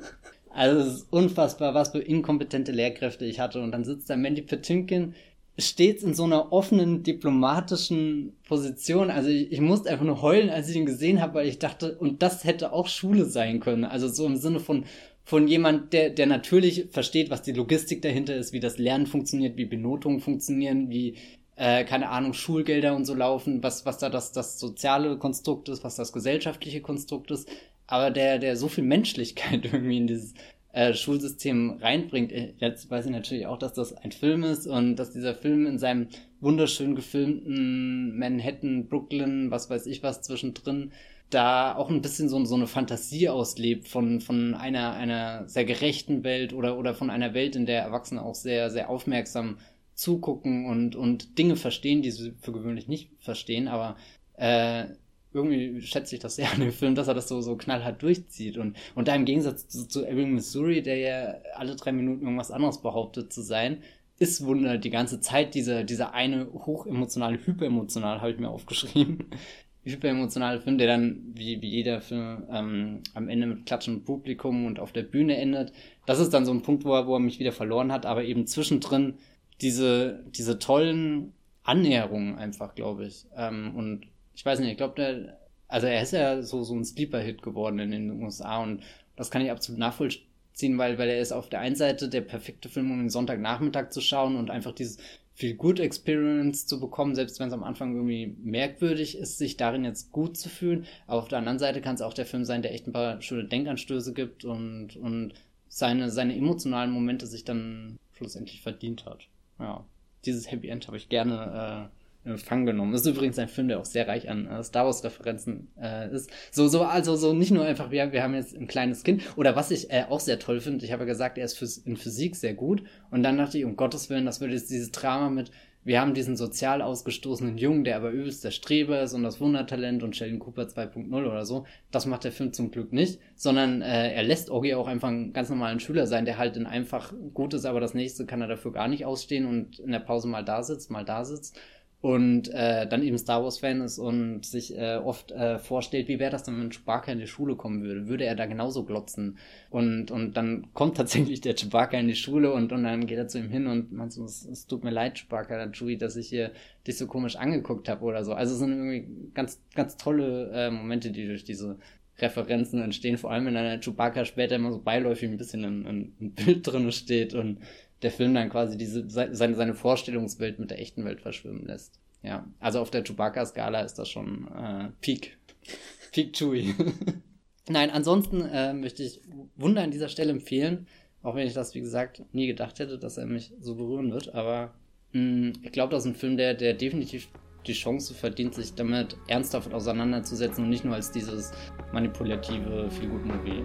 also es ist unfassbar, was für inkompetente Lehrkräfte ich hatte. Und dann sitzt da Mandy Patinkin stets in so einer offenen, diplomatischen Position. Also ich, ich musste einfach nur heulen, als ich ihn gesehen habe, weil ich dachte, und das hätte auch Schule sein können. Also so im Sinne von von jemand, der der natürlich versteht, was die Logistik dahinter ist, wie das Lernen funktioniert, wie Benotungen funktionieren, wie... Äh, keine Ahnung, Schulgelder und so laufen, was was da das das soziale Konstrukt ist, was das gesellschaftliche Konstrukt ist, aber der der so viel Menschlichkeit irgendwie in dieses äh, Schulsystem reinbringt. Jetzt weiß ich natürlich auch, dass das ein Film ist und dass dieser Film in seinem wunderschön gefilmten Manhattan, Brooklyn, was weiß ich was zwischendrin, da auch ein bisschen so, so eine Fantasie auslebt von von einer einer sehr gerechten Welt oder oder von einer Welt, in der Erwachsene auch sehr sehr aufmerksam zugucken und, und Dinge verstehen, die sie für gewöhnlich nicht verstehen, aber äh, irgendwie schätze ich das sehr an dem Film, dass er das so, so knallhart durchzieht. Und, und da im Gegensatz zu, zu Ebbing, Missouri, der ja alle drei Minuten irgendwas anderes behauptet zu sein, ist Wunder die ganze Zeit dieser, dieser eine hochemotionale, hyperemotional, habe ich mir aufgeschrieben, hyperemotionale Film, der dann, wie, wie jeder Film, ähm, am Ende mit klatschendem Publikum und auf der Bühne endet. Das ist dann so ein Punkt, wo er, wo er mich wieder verloren hat, aber eben zwischendrin diese diese tollen Annäherungen einfach, glaube ich. Ähm, und ich weiß nicht, ich glaube, der, also er ist ja so so ein Sleeper-Hit geworden in den U S A, und das kann ich absolut nachvollziehen, weil weil er ist auf der einen Seite der perfekte Film, um den Sonntagnachmittag zu schauen und einfach dieses viel Good Experience zu bekommen, selbst wenn es am Anfang irgendwie merkwürdig ist, sich darin jetzt gut zu fühlen. Aber auf der anderen Seite kann es auch der Film sein, der echt ein paar schöne Denkanstöße gibt und, und seine, seine emotionalen Momente sich dann schlussendlich verdient hat. Ja, dieses Happy End habe ich gerne äh, in Empfang genommen. Das ist übrigens ein Film, der auch sehr reich an äh, Star Wars Referenzen äh, ist. So, so, also so nicht nur einfach, wir, wir haben jetzt ein kleines Kind. Oder was ich äh, auch sehr toll finde, ich habe ja gesagt, er ist fürs, in Physik sehr gut. Und dann dachte ich, um Gottes Willen, das würde jetzt dieses Drama mit, wir haben diesen sozial ausgestoßenen Jungen, der aber übelst der Streber ist und das Wundertalent und Sheldon Cooper zwei Punkt null oder so. Das macht der Film zum Glück nicht, sondern äh, er lässt Oggi auch einfach einen ganz normalen Schüler sein, der halt in einem Fach gut ist, aber das nächste kann er dafür gar nicht ausstehen und in der Pause mal da sitzt, mal da sitzt und äh, dann eben Star Wars-Fan ist und sich äh, oft äh, vorstellt, wie wäre das denn, wenn Chewbacca in die Schule kommen würde? Würde er da genauso glotzen? Und und dann kommt tatsächlich der Chewbacca in die Schule und, und dann geht er zu ihm hin und meint so, es, es tut mir leid, Chewbacca, Chewie, dass ich hier dich so komisch angeguckt habe oder so. Also es sind irgendwie ganz, ganz tolle äh, Momente, die durch diese Referenzen entstehen, vor allem wenn dann Chewbacca später immer so beiläufig ein bisschen im, im Bild drin steht und der Film dann quasi diese seine, seine Vorstellungswelt mit der echten Welt verschwimmen lässt. Ja, also auf der Chewbacca-Skala ist das schon äh, Peak. Peak Chewie. Nein, ansonsten äh, möchte ich Wunder an dieser Stelle empfehlen, auch wenn ich das, wie gesagt, nie gedacht hätte, dass er mich so berühren wird, aber mh, ich glaube, das ist ein Film, der, der definitiv die Chance verdient, sich damit ernsthaft auseinanderzusetzen und nicht nur als dieses manipulative Feel-Good-Movie.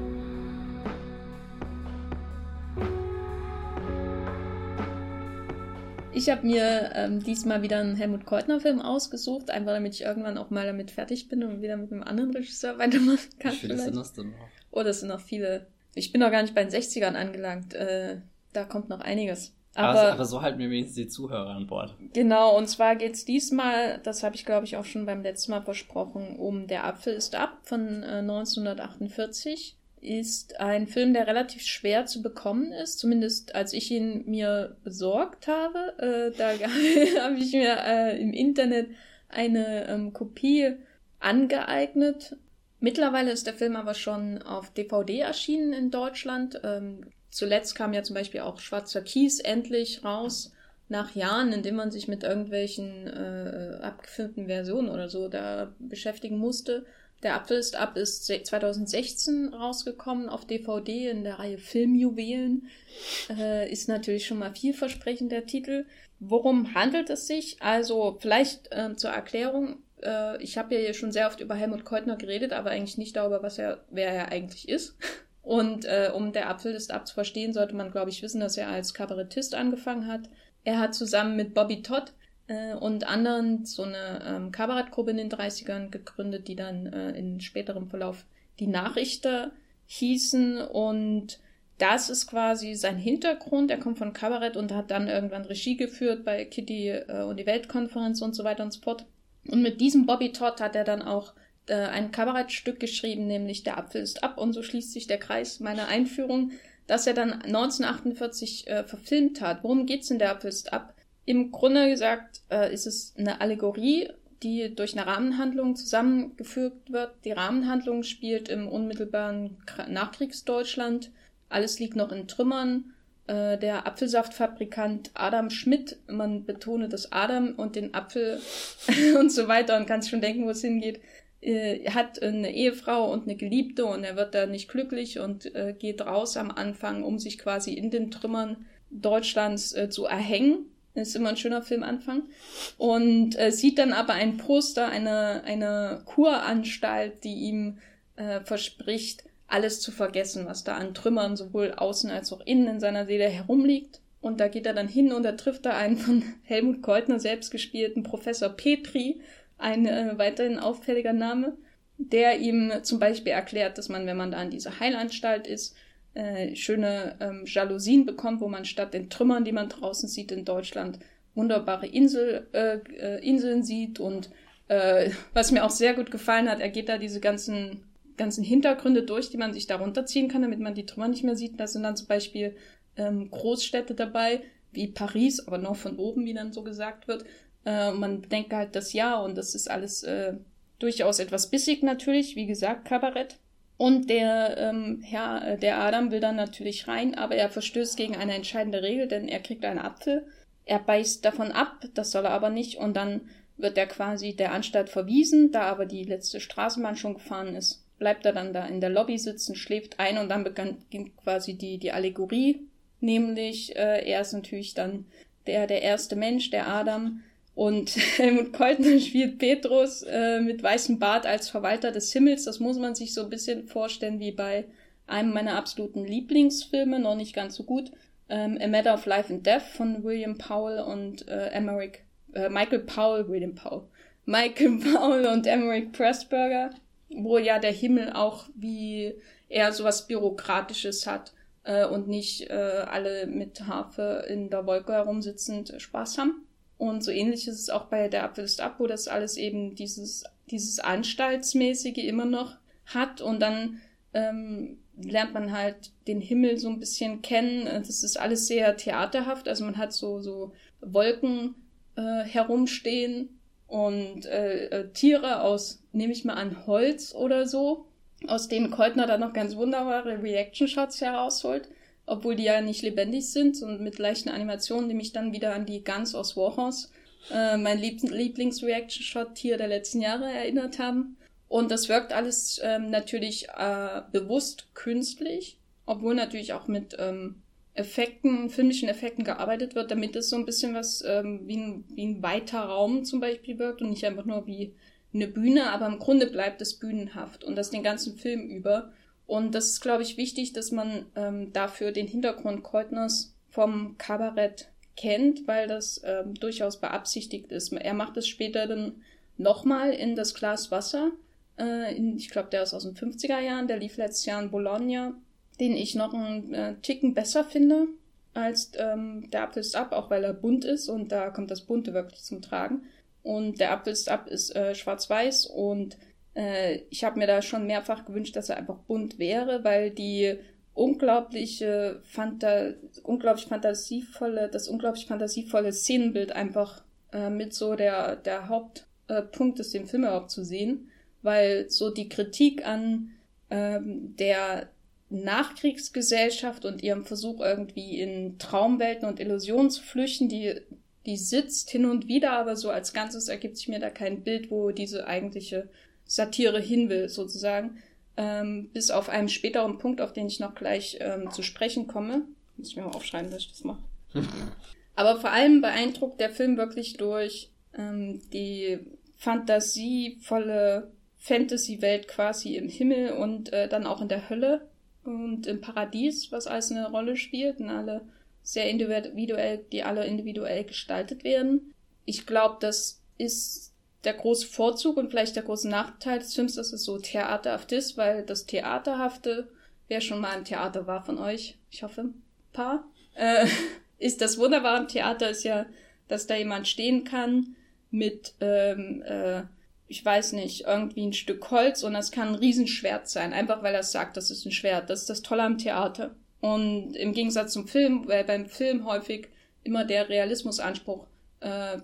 Ich habe mir ähm, diesmal wieder einen Helmut Käutner-Film ausgesucht, einfach damit ich irgendwann auch mal damit fertig bin und wieder mit einem anderen Regisseur weitermachen kann. Wie viele sind das denn noch? Oh, das sind noch viele. Ich bin noch gar nicht bei den sechzigern angelangt. Äh, da kommt noch einiges. Aber, also, aber so halten wir wenigstens die Zuhörer an Bord. Genau, und zwar geht's diesmal, das habe ich glaube ich auch schon beim letzten Mal versprochen, um Der Apfel ist ab von äh, neunzehnhundertachtundvierzig. Ist ein Film, der relativ schwer zu bekommen ist, zumindest als ich ihn mir besorgt habe. Äh, da habe ich mir äh, im Internet eine ähm, Kopie angeeignet. Mittlerweile ist der Film aber schon auf D V D erschienen in Deutschland. Ähm, zuletzt kam ja zum Beispiel auch Schwarzer Kies endlich raus, nach Jahren, in denen man sich mit irgendwelchen äh, abgefilmten Versionen oder so da beschäftigen musste. Der Apfel ist ab ist zweitausendsechzehn rausgekommen auf D V D in der Reihe Filmjuwelen. Äh, ist natürlich schon mal vielversprechend, der Titel. Worum handelt es sich? Also vielleicht äh, zur Erklärung. Äh, ich habe ja hier schon sehr oft über Helmut Käutner geredet, aber eigentlich nicht darüber, was er, wer er eigentlich ist. Und äh, um Der Apfel ist ab zu verstehen, sollte man, glaube ich, wissen, dass er als Kabarettist angefangen hat. Er hat zusammen mit Bobby Todd und anderen so eine ähm, Kabarettgruppe in den dreißigern gegründet, die dann äh, in späterem Verlauf die Nachrichter hießen. Und das ist quasi sein Hintergrund. Er kommt von Kabarett und hat dann irgendwann Regie geführt bei Kitty äh, und die Weltkonferenz und so weiter und so fort. Und mit diesem Bobby Todd hat er dann auch äh, ein Kabarettstück geschrieben, nämlich Der Apfel ist ab. Und so schließt sich der Kreis meiner Einführung, dass er dann neunzehnhundertachtundvierzig äh, verfilmt hat. Worum geht's in Der Apfel ist ab? Im Grunde gesagt äh, ist es eine Allegorie, die durch eine Rahmenhandlung zusammengefügt wird. Die Rahmenhandlung spielt im unmittelbaren Nachkriegsdeutschland. Alles liegt noch in Trümmern. Äh, der Apfelsaftfabrikant Adam Schmidt, man betone das Adam und den Apfel und so weiter und kann sich schon denken, wo es hingeht, äh, hat eine Ehefrau und eine Geliebte und er wird da nicht glücklich und äh, geht raus am Anfang, um sich quasi in den Trümmern Deutschlands äh, zu erhängen. Ist immer ein schöner Filmanfang. Und äh, sieht dann aber ein Poster, eine, eine Kuranstalt, die ihm äh, verspricht, alles zu vergessen, was da an Trümmern sowohl außen als auch innen in seiner Seele herumliegt. Und da geht er dann hin und da trifft er einen von Helmut Käutner selbst gespielten Professor Petri, ein äh, weiterhin auffälliger Name, der ihm zum Beispiel erklärt, dass man, wenn man da in dieser Heilanstalt ist, Äh, schöne ähm, Jalousien bekommt, wo man statt den Trümmern, die man draußen sieht in Deutschland, wunderbare Insel, äh, äh, Inseln sieht. Und äh, was mir auch sehr gut gefallen hat, er geht da diese ganzen, ganzen Hintergründe durch, die man sich da runterziehen kann, damit man die Trümmer nicht mehr sieht. Da sind dann zum Beispiel ähm, Großstädte dabei, wie Paris, aber noch von oben, wie dann so gesagt wird. Äh, man denkt halt das Jahr und das ist alles äh, durchaus etwas bissig natürlich, wie gesagt, Kabarett. Und der ähm, Herr, der Adam will dann natürlich rein, aber er verstößt gegen eine entscheidende Regel, denn er kriegt einen Apfel er beißt davon ab, das soll er aber nicht, und dann wird er quasi der Anstalt verwiesen, da aber die letzte Straßenbahn schon gefahren ist, bleibt er dann da in der Lobby sitzen, schläft ein und dann beginnt quasi die, die Allegorie, nämlich äh, er ist natürlich dann der, der erste Mensch, der Adam, und Helmut Käutner spielt Petrus äh, mit weißem Bart als Verwalter des Himmels. Das muss man sich so ein bisschen vorstellen wie bei einem meiner absoluten Lieblingsfilme, noch nicht ganz so gut, ähm, A Matter of Life and Death von William Powell und äh, Emmerich, äh, Michael Powell, William Powell, Michael Powell und Emmerich Pressburger, wo ja der Himmel auch wie eher sowas Bürokratisches hat äh, und nicht äh, alle mit Harfe in der Wolke herumsitzend Spaß haben. Und so ähnlich ist es auch bei Der Apfel ist ab, wo das alles eben dieses dieses Anstaltsmäßige immer noch hat. Und dann ähm, lernt man halt den Himmel so ein bisschen kennen. Das ist alles sehr theaterhaft. Also man hat so, so Wolken äh, herumstehen und äh, Tiere aus, nehme ich mal an, Holz oder so, aus denen Käutner dann noch ganz wunderbare Reaction-Shots herausholt, obwohl die ja nicht lebendig sind, und mit leichten Animationen, die mich dann wieder an die Guns aus Warhouse, äh, mein Lieb- Lieblings-Reaction-Shot-Tier der letzten Jahre, erinnert haben. Und das wirkt alles ähm, natürlich äh, bewusst künstlich, obwohl natürlich auch mit ähm, Effekten, filmischen Effekten gearbeitet wird, damit es so ein bisschen was ähm, wie, ein, wie ein weiter Raum zum Beispiel wirkt und nicht einfach nur wie eine Bühne, aber im Grunde bleibt es bühnenhaft und das den ganzen Film über. Und das ist, glaube ich, wichtig, dass man ähm, dafür den Hintergrund Käutners vom Kabarett kennt, weil das ähm, durchaus beabsichtigt ist. Er macht es später dann nochmal in Das Glas Wasser. Äh, in, ich glaube, der ist aus den fünfziger Jahren, der lief letztes Jahr in Bologna, den ich noch einen äh, Ticken besser finde als ähm, Der Apfel ist ab, auch weil er bunt ist und da kommt das Bunte wirklich zum Tragen. Und Der Apfel ist ab ist äh, schwarz-weiß und ich habe mir da schon mehrfach gewünscht, dass er einfach bunt wäre, weil die unglaubliche, Fanta- unglaublich fantasievolle, das unglaublich fantasievolle Szenenbild einfach äh, mit so der, der Hauptpunkt ist, den Film überhaupt zu sehen, weil so die Kritik an ähm, der Nachkriegsgesellschaft und ihrem Versuch irgendwie in Traumwelten und Illusionen zu flüchten, die, die sitzt hin und wieder, aber so als Ganzes ergibt sich mir da kein Bild, wo diese eigentliche Satire hin will, sozusagen, ähm, bis auf einen späteren Punkt, auf den ich noch gleich ähm, zu sprechen komme. Muss ich mir mal aufschreiben, dass ich das mache. Aber vor allem beeindruckt der Film wirklich durch ähm, die fantasievolle Fantasy-Welt quasi im Himmel und äh, dann auch in der Hölle und im Paradies, was alles eine Rolle spielt und alle sehr individuell, die alle individuell gestaltet werden. Ich glaube, das ist der große Vorzug und vielleicht der große Nachteil des Films, dass es so theaterhaft ist, weil das Theaterhafte, wer schon mal im Theater war von euch, ich hoffe, ein paar, äh, ist das Wunderbare im Theater ist ja, dass da jemand stehen kann mit, ähm, äh, ich weiß nicht, irgendwie ein Stück Holz und das kann ein Riesenschwert sein, einfach weil er sagt, das ist ein Schwert. Das ist das Tolle am Theater. Und im Gegensatz zum Film, weil beim Film häufig immer der Realismusanspruch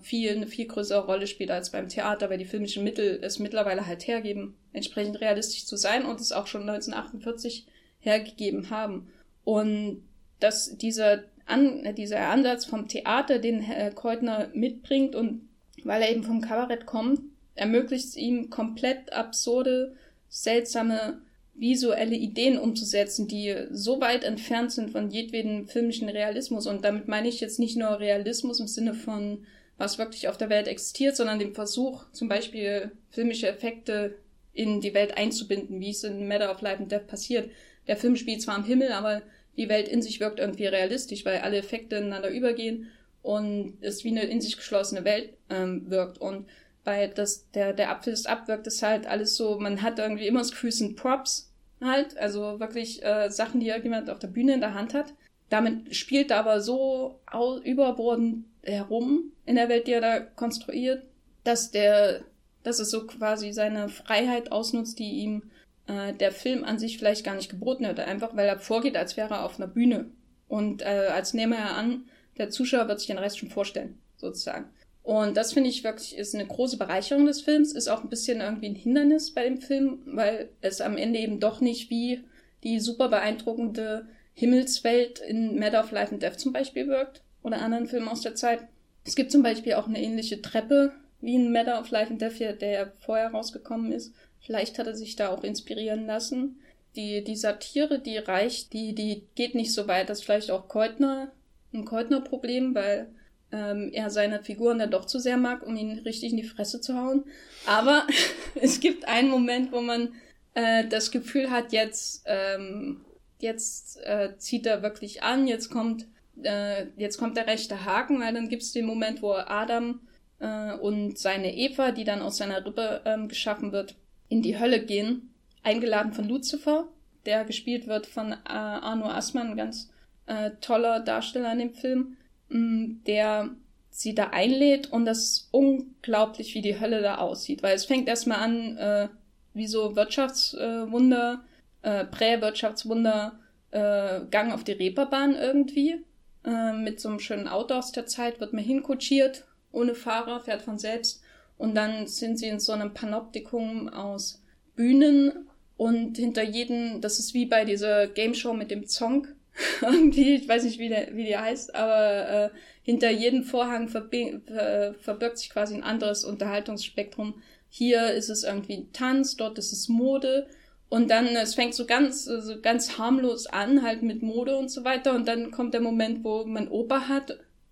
viel, eine viel größere Rolle spielt als beim Theater, weil die filmischen Mittel es mittlerweile halt hergeben, entsprechend realistisch zu sein und es auch schon neunzehnhundertachtundvierzig hergegeben haben. Und dass dieser, An- dieser Ansatz vom Theater, den Herr Käutner mitbringt und weil er eben vom Kabarett kommt, ermöglicht es ihm, komplett absurde, seltsame, visuelle Ideen umzusetzen, die so weit entfernt sind von jedweden filmischen Realismus. Und damit meine ich jetzt nicht nur Realismus im Sinne von, was wirklich auf der Welt existiert, sondern dem Versuch, zum Beispiel filmische Effekte in die Welt einzubinden, wie es in Matter of Life and Death passiert. Der Film spielt zwar am Himmel, aber die Welt in sich wirkt irgendwie realistisch, weil alle Effekte ineinander übergehen und es wie eine in sich geschlossene Welt ähm, wirkt. Und bei das, der, der Apfel ist ab, wirkt es halt alles so, man hat irgendwie immer das Gefühl, es sind Props halt, also wirklich äh, Sachen, die irgendjemand auf der Bühne in der Hand hat. Damit spielt er aber so au- überbordend herum in der Welt, die er da konstruiert, dass der, dass es so quasi seine Freiheit ausnutzt, die ihm äh, der Film an sich vielleicht gar nicht geboten hätte, einfach weil er vorgeht, als wäre er auf einer Bühne. Und äh, als nehme er an, der Zuschauer wird sich den Rest schon vorstellen, sozusagen. Und das finde ich wirklich, ist eine große Bereicherung des Films, ist auch ein bisschen irgendwie ein Hindernis bei dem Film, weil es am Ende eben doch nicht wie die super beeindruckende Himmelswelt in Matter of Life and Death zum Beispiel wirkt, oder anderen Filmen aus der Zeit. Es gibt zum Beispiel auch eine ähnliche Treppe wie in Matter of Life and Death, der ja vorher rausgekommen ist. Vielleicht hat er sich da auch inspirieren lassen. Die, die Satire, die reicht, die, die geht nicht so weit. Das ist vielleicht auch Käutner, ein Käutner-Problem, weil ähm, er seine Figuren dann doch zu sehr mag, um ihn richtig in die Fresse zu hauen. Aber es gibt einen Moment, wo man äh, das Gefühl hat, jetzt, ähm, jetzt äh, zieht er wirklich an, jetzt kommt, äh, jetzt kommt der rechte Haken, weil dann gibt es den Moment, wo Adam äh, und seine Eva, die dann aus seiner Rippe ähm, geschaffen wird, in die Hölle gehen. Eingeladen von Lucifer, der gespielt wird von äh, Arno Assmann, ein ganz äh, toller Darsteller in dem Film, mh, der sie da einlädt, und das ist unglaublich, wie die Hölle da aussieht, weil es fängt erstmal an äh, wie so Wirtschaftswunder, äh, Prä-Wirtschaftswunder, äh, Gang auf die Reeperbahn irgendwie, äh, mit so einem schönen Auto aus der Zeit, wird man hinkutschiert, ohne Fahrer, fährt von selbst, und dann sind sie in so einem Panoptikum aus Bühnen. Und hinter jedem, das ist wie bei dieser Gameshow mit dem Zonk, irgendwie, ich weiß nicht, wie der, wie die heißt, aber äh, hinter jedem Vorhang verbi- ver- verbirgt sich quasi ein anderes Unterhaltungsspektrum. Hier ist es irgendwie Tanz, dort ist es Mode, und dann, es fängt so ganz, so ganz harmlos an, halt mit Mode und so weiter, und dann kommt der Moment, wo man Oper hat,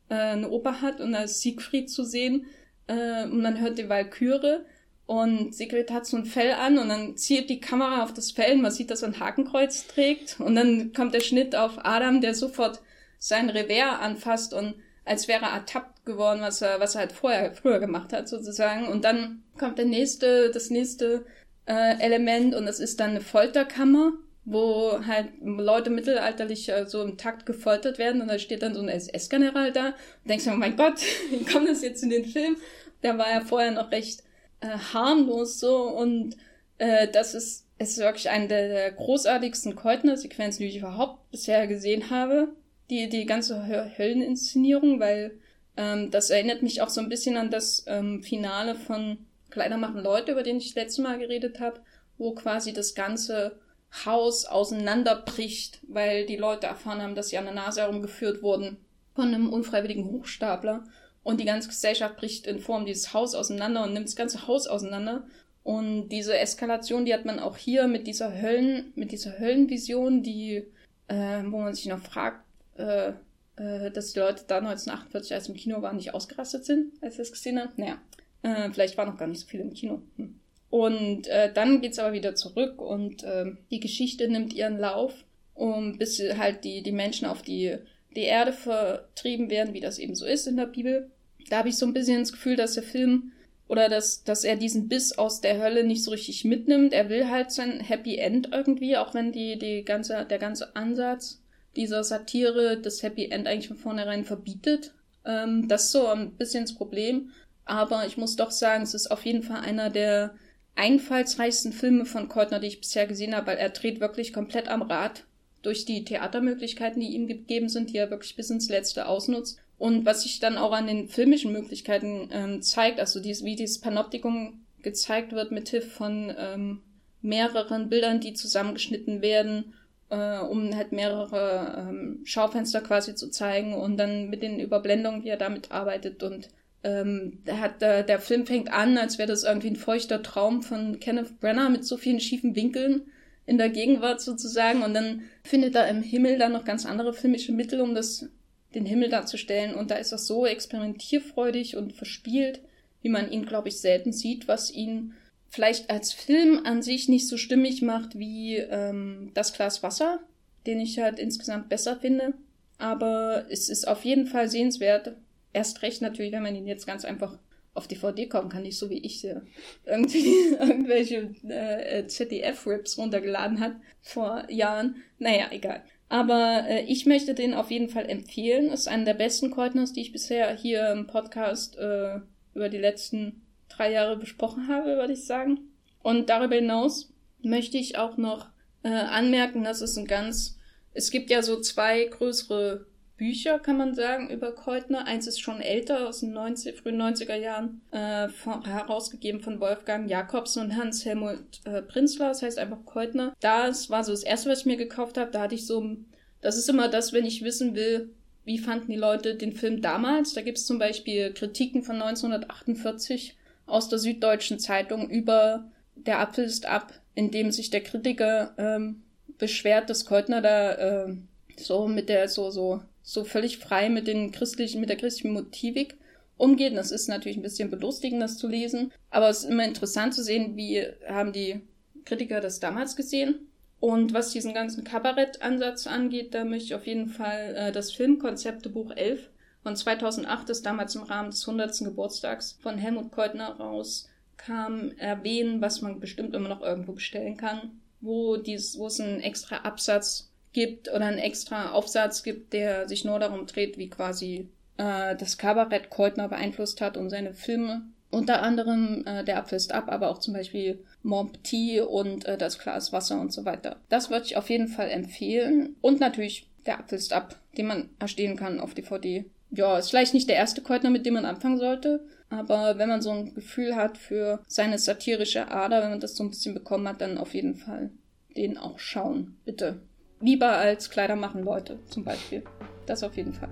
äh, eine Oper hat, und da ist Siegfried zu sehen, äh, und man hört die Walküre. Und Sigrid hat so ein Fell an, und dann zielt die Kamera auf das Fell, und man sieht, dass er ein Hakenkreuz trägt. Und dann kommt der Schnitt auf Adam, der sofort sein Revers anfasst, und als wäre er ertappt geworden, was er, was er halt vorher, früher gemacht hat, sozusagen. Und dann kommt der nächste, das nächste äh, Element, und das ist dann eine Folterkammer, wo halt Leute mittelalterlich äh, so im Takt gefoltert werden. Und da steht dann so ein S S-General da und denkst, oh mein Gott, wie kommt das jetzt in den Film? Da war er vorher noch recht Äh, harmlos so, und äh, das ist, ist wirklich eine der, der großartigsten Käutner-Sequenzen, die ich überhaupt bisher gesehen habe, die die ganze Hö- Hölleninszenierung, weil ähm, das erinnert mich auch so ein bisschen an das ähm, Finale von Kleider machen Leute, über den ich letztes Mal geredet habe, wo quasi das ganze Haus auseinanderbricht, weil die Leute erfahren haben, dass sie an der Nase herumgeführt wurden von einem unfreiwilligen Hochstapler. Und die ganze Gesellschaft bricht in Form dieses Haus auseinander und nimmt das ganze Haus auseinander. Und diese Eskalation, die hat man auch hier mit dieser Höllen, mit dieser Höllenvision, die, äh, wo man sich noch fragt, äh, äh, dass die Leute da neunzehnhundertachtundvierzig, als im Kino waren, nicht ausgerastet sind, als sie das gesehen haben. Naja, äh, vielleicht waren noch gar nicht so viele im Kino. Hm. Und äh, dann geht's aber wieder zurück, und äh, die Geschichte nimmt ihren Lauf, um bis halt die, die Menschen auf die die Erde vertrieben werden, wie das eben so ist in der Bibel. Da habe ich so ein bisschen das Gefühl, dass der Film, oder dass, dass er diesen Biss aus der Hölle nicht so richtig mitnimmt. Er will halt sein Happy End irgendwie, auch wenn die, die ganze, der ganze Ansatz dieser Satire das Happy End eigentlich von vornherein verbietet. Ähm, das ist so ein bisschen das Problem. Aber ich muss doch sagen, es ist auf jeden Fall einer der einfallsreichsten Filme von Käutner, die ich bisher gesehen habe, weil er dreht wirklich komplett am Rad durch die Theatermöglichkeiten, die ihm gegeben sind, die er wirklich bis ins Letzte ausnutzt. Und was sich dann auch an den filmischen Möglichkeiten ähm, zeigt, also dies, wie dieses Panoptikum gezeigt wird mit Hilfe von ähm, mehreren Bildern, die zusammengeschnitten werden, äh, um halt mehrere ähm, Schaufenster quasi zu zeigen, und dann mit den Überblendungen, wie er damit arbeitet. Und ähm, hat, äh, der Film fängt an, als wäre das irgendwie ein feuchter Traum von Kenneth Branagh mit so vielen schiefen Winkeln in der Gegenwart sozusagen, und dann findet er im Himmel dann noch ganz andere filmische Mittel, um das, den Himmel darzustellen, und da ist das so experimentierfreudig und verspielt, wie man ihn, glaube ich, selten sieht, was ihn vielleicht als Film an sich nicht so stimmig macht wie ähm, Das Glas Wasser, den ich halt insgesamt besser finde, aber es ist auf jeden Fall sehenswert, erst recht natürlich, wenn man ihn jetzt ganz einfach auf D V D kaufen kann, nicht so wie ich äh, irgendwie irgendwelche äh, Z D F-Rips runtergeladen hat vor Jahren. Naja, egal. Aber äh, ich möchte den auf jeden Fall empfehlen. Ist einer der besten Käutners, die ich bisher hier im Podcast äh, über die letzten drei Jahre besprochen habe, würde ich sagen. Und darüber hinaus möchte ich auch noch äh, anmerken, dass es ein ganz... Es gibt ja so zwei größere Bücher, kann man sagen, über Käutner. Eins ist schon älter, aus den neunziger, frühen neunziger Jahren, äh, von, herausgegeben von Wolfgang Jakobsen und Hans-Helmut äh, Prinzler, das heißt einfach Käutner. Das war so das erste, was ich mir gekauft habe. Da hatte ich so, das ist immer das, wenn ich wissen will, wie fanden die Leute den Film damals? Da gibt es zum Beispiel Kritiken von neunzehnhundertachtundvierzig aus der Süddeutschen Zeitung über Der Apfel ist ab, in dem sich der Kritiker ähm, beschwert, dass Käutner da äh, so mit der so so so völlig frei mit den christlichen mit der christlichen Motivik umgeht. Das ist natürlich ein bisschen belustigend, das zu lesen, aber es ist immer interessant zu sehen, wie haben die Kritiker das damals gesehen. Und was diesen ganzen Kabarettansatz angeht, da möchte ich auf jeden Fall äh, das Filmkonzeptebuch elf von zweitausendacht, das damals im Rahmen des hundertsten Geburtstags von Helmut Käutner rauskam, erwähnen, was man bestimmt immer noch irgendwo bestellen kann, wo, dies, wo es einen extra Absatz gibt oder einen extra Aufsatz gibt, der sich nur darum dreht, wie quasi äh, das Kabarett Käutner beeinflusst hat und seine Filme, unter anderem äh, Der Apfel ist ab, aber auch zum Beispiel Mon Petit und äh, Das Glas Wasser und so weiter. Das würde ich auf jeden Fall empfehlen. Und natürlich Der Apfel ist ab, den man erstehen kann auf D V D. Ja, ist vielleicht nicht der erste Käutner, mit dem man anfangen sollte, aber wenn man so ein Gefühl hat für seine satirische Ader, wenn man das so ein bisschen bekommen hat, dann auf jeden Fall den auch schauen, bitte. Lieber als Kleider machen Leute zum Beispiel. Das auf jeden Fall.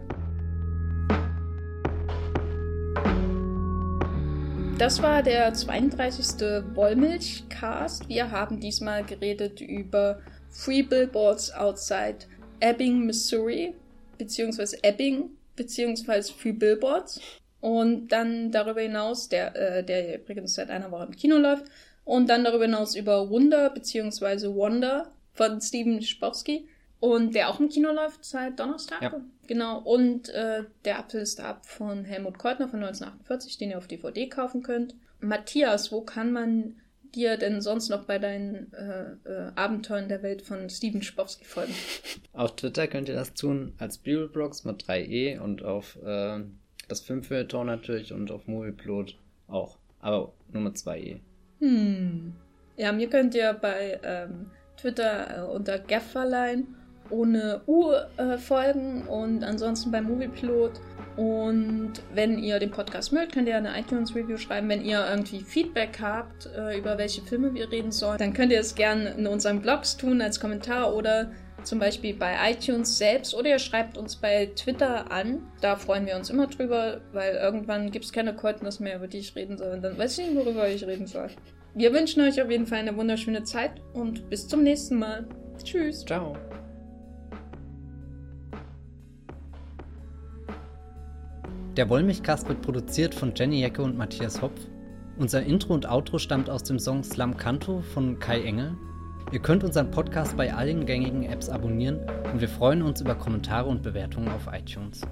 Das war der zweiunddreißigste Wollmilch-Cast. Wir haben diesmal geredet über Three Billboards Outside Ebbing, Missouri, beziehungsweise Ebbing, beziehungsweise Three Billboards. Und dann darüber hinaus, der, äh, der übrigens seit einer Woche im Kino läuft, und dann darüber hinaus über Wunder, beziehungsweise Wonder von Steven Spowski, und der auch im Kino läuft seit Donnerstag. Ja. Genau, und äh, Der Apfel ist ab von Helmut Käutner von neunzehnhundertachtundvierzig, den ihr auf D V D kaufen könnt. Matthias, wo kann man dir denn sonst noch bei deinen äh, äh, Abenteuern der Welt von Steven Spowski folgen? Auf Twitter könnt ihr das tun, als Bibelbrox mit drei E und auf äh, das Filmfeuilleton natürlich und auf Movieplot auch, aber nur mit zwei E. Hm. Ja, mir könnt ihr bei ähm, Twitter äh, unter Gafferlein ohne U äh, folgen und ansonsten beim Moviepilot. Und wenn ihr den Podcast mögt, könnt ihr eine iTunes-Review schreiben. Wenn ihr irgendwie Feedback habt, äh, über welche Filme wir reden sollen, dann könnt ihr es gerne in unseren Blogs tun als Kommentar oder zum Beispiel bei iTunes selbst. Oder ihr schreibt uns bei Twitter an. Da freuen wir uns immer drüber, weil irgendwann gibt es keine Käutners mehr, über die ich reden soll. Und dann weiß ich nicht, worüber ich reden soll. Wir wünschen euch auf jeden Fall eine wunderschöne Zeit und bis zum nächsten Mal. Tschüss. Ciao. Der Wollmilchcast wird produziert von Jenny Jecke und Matthias Hopf. Unser Intro und Outro stammt aus dem Song Slam Canto von Kai Engel. Ihr könnt unseren Podcast bei allen gängigen Apps abonnieren und wir freuen uns über Kommentare und Bewertungen auf iTunes.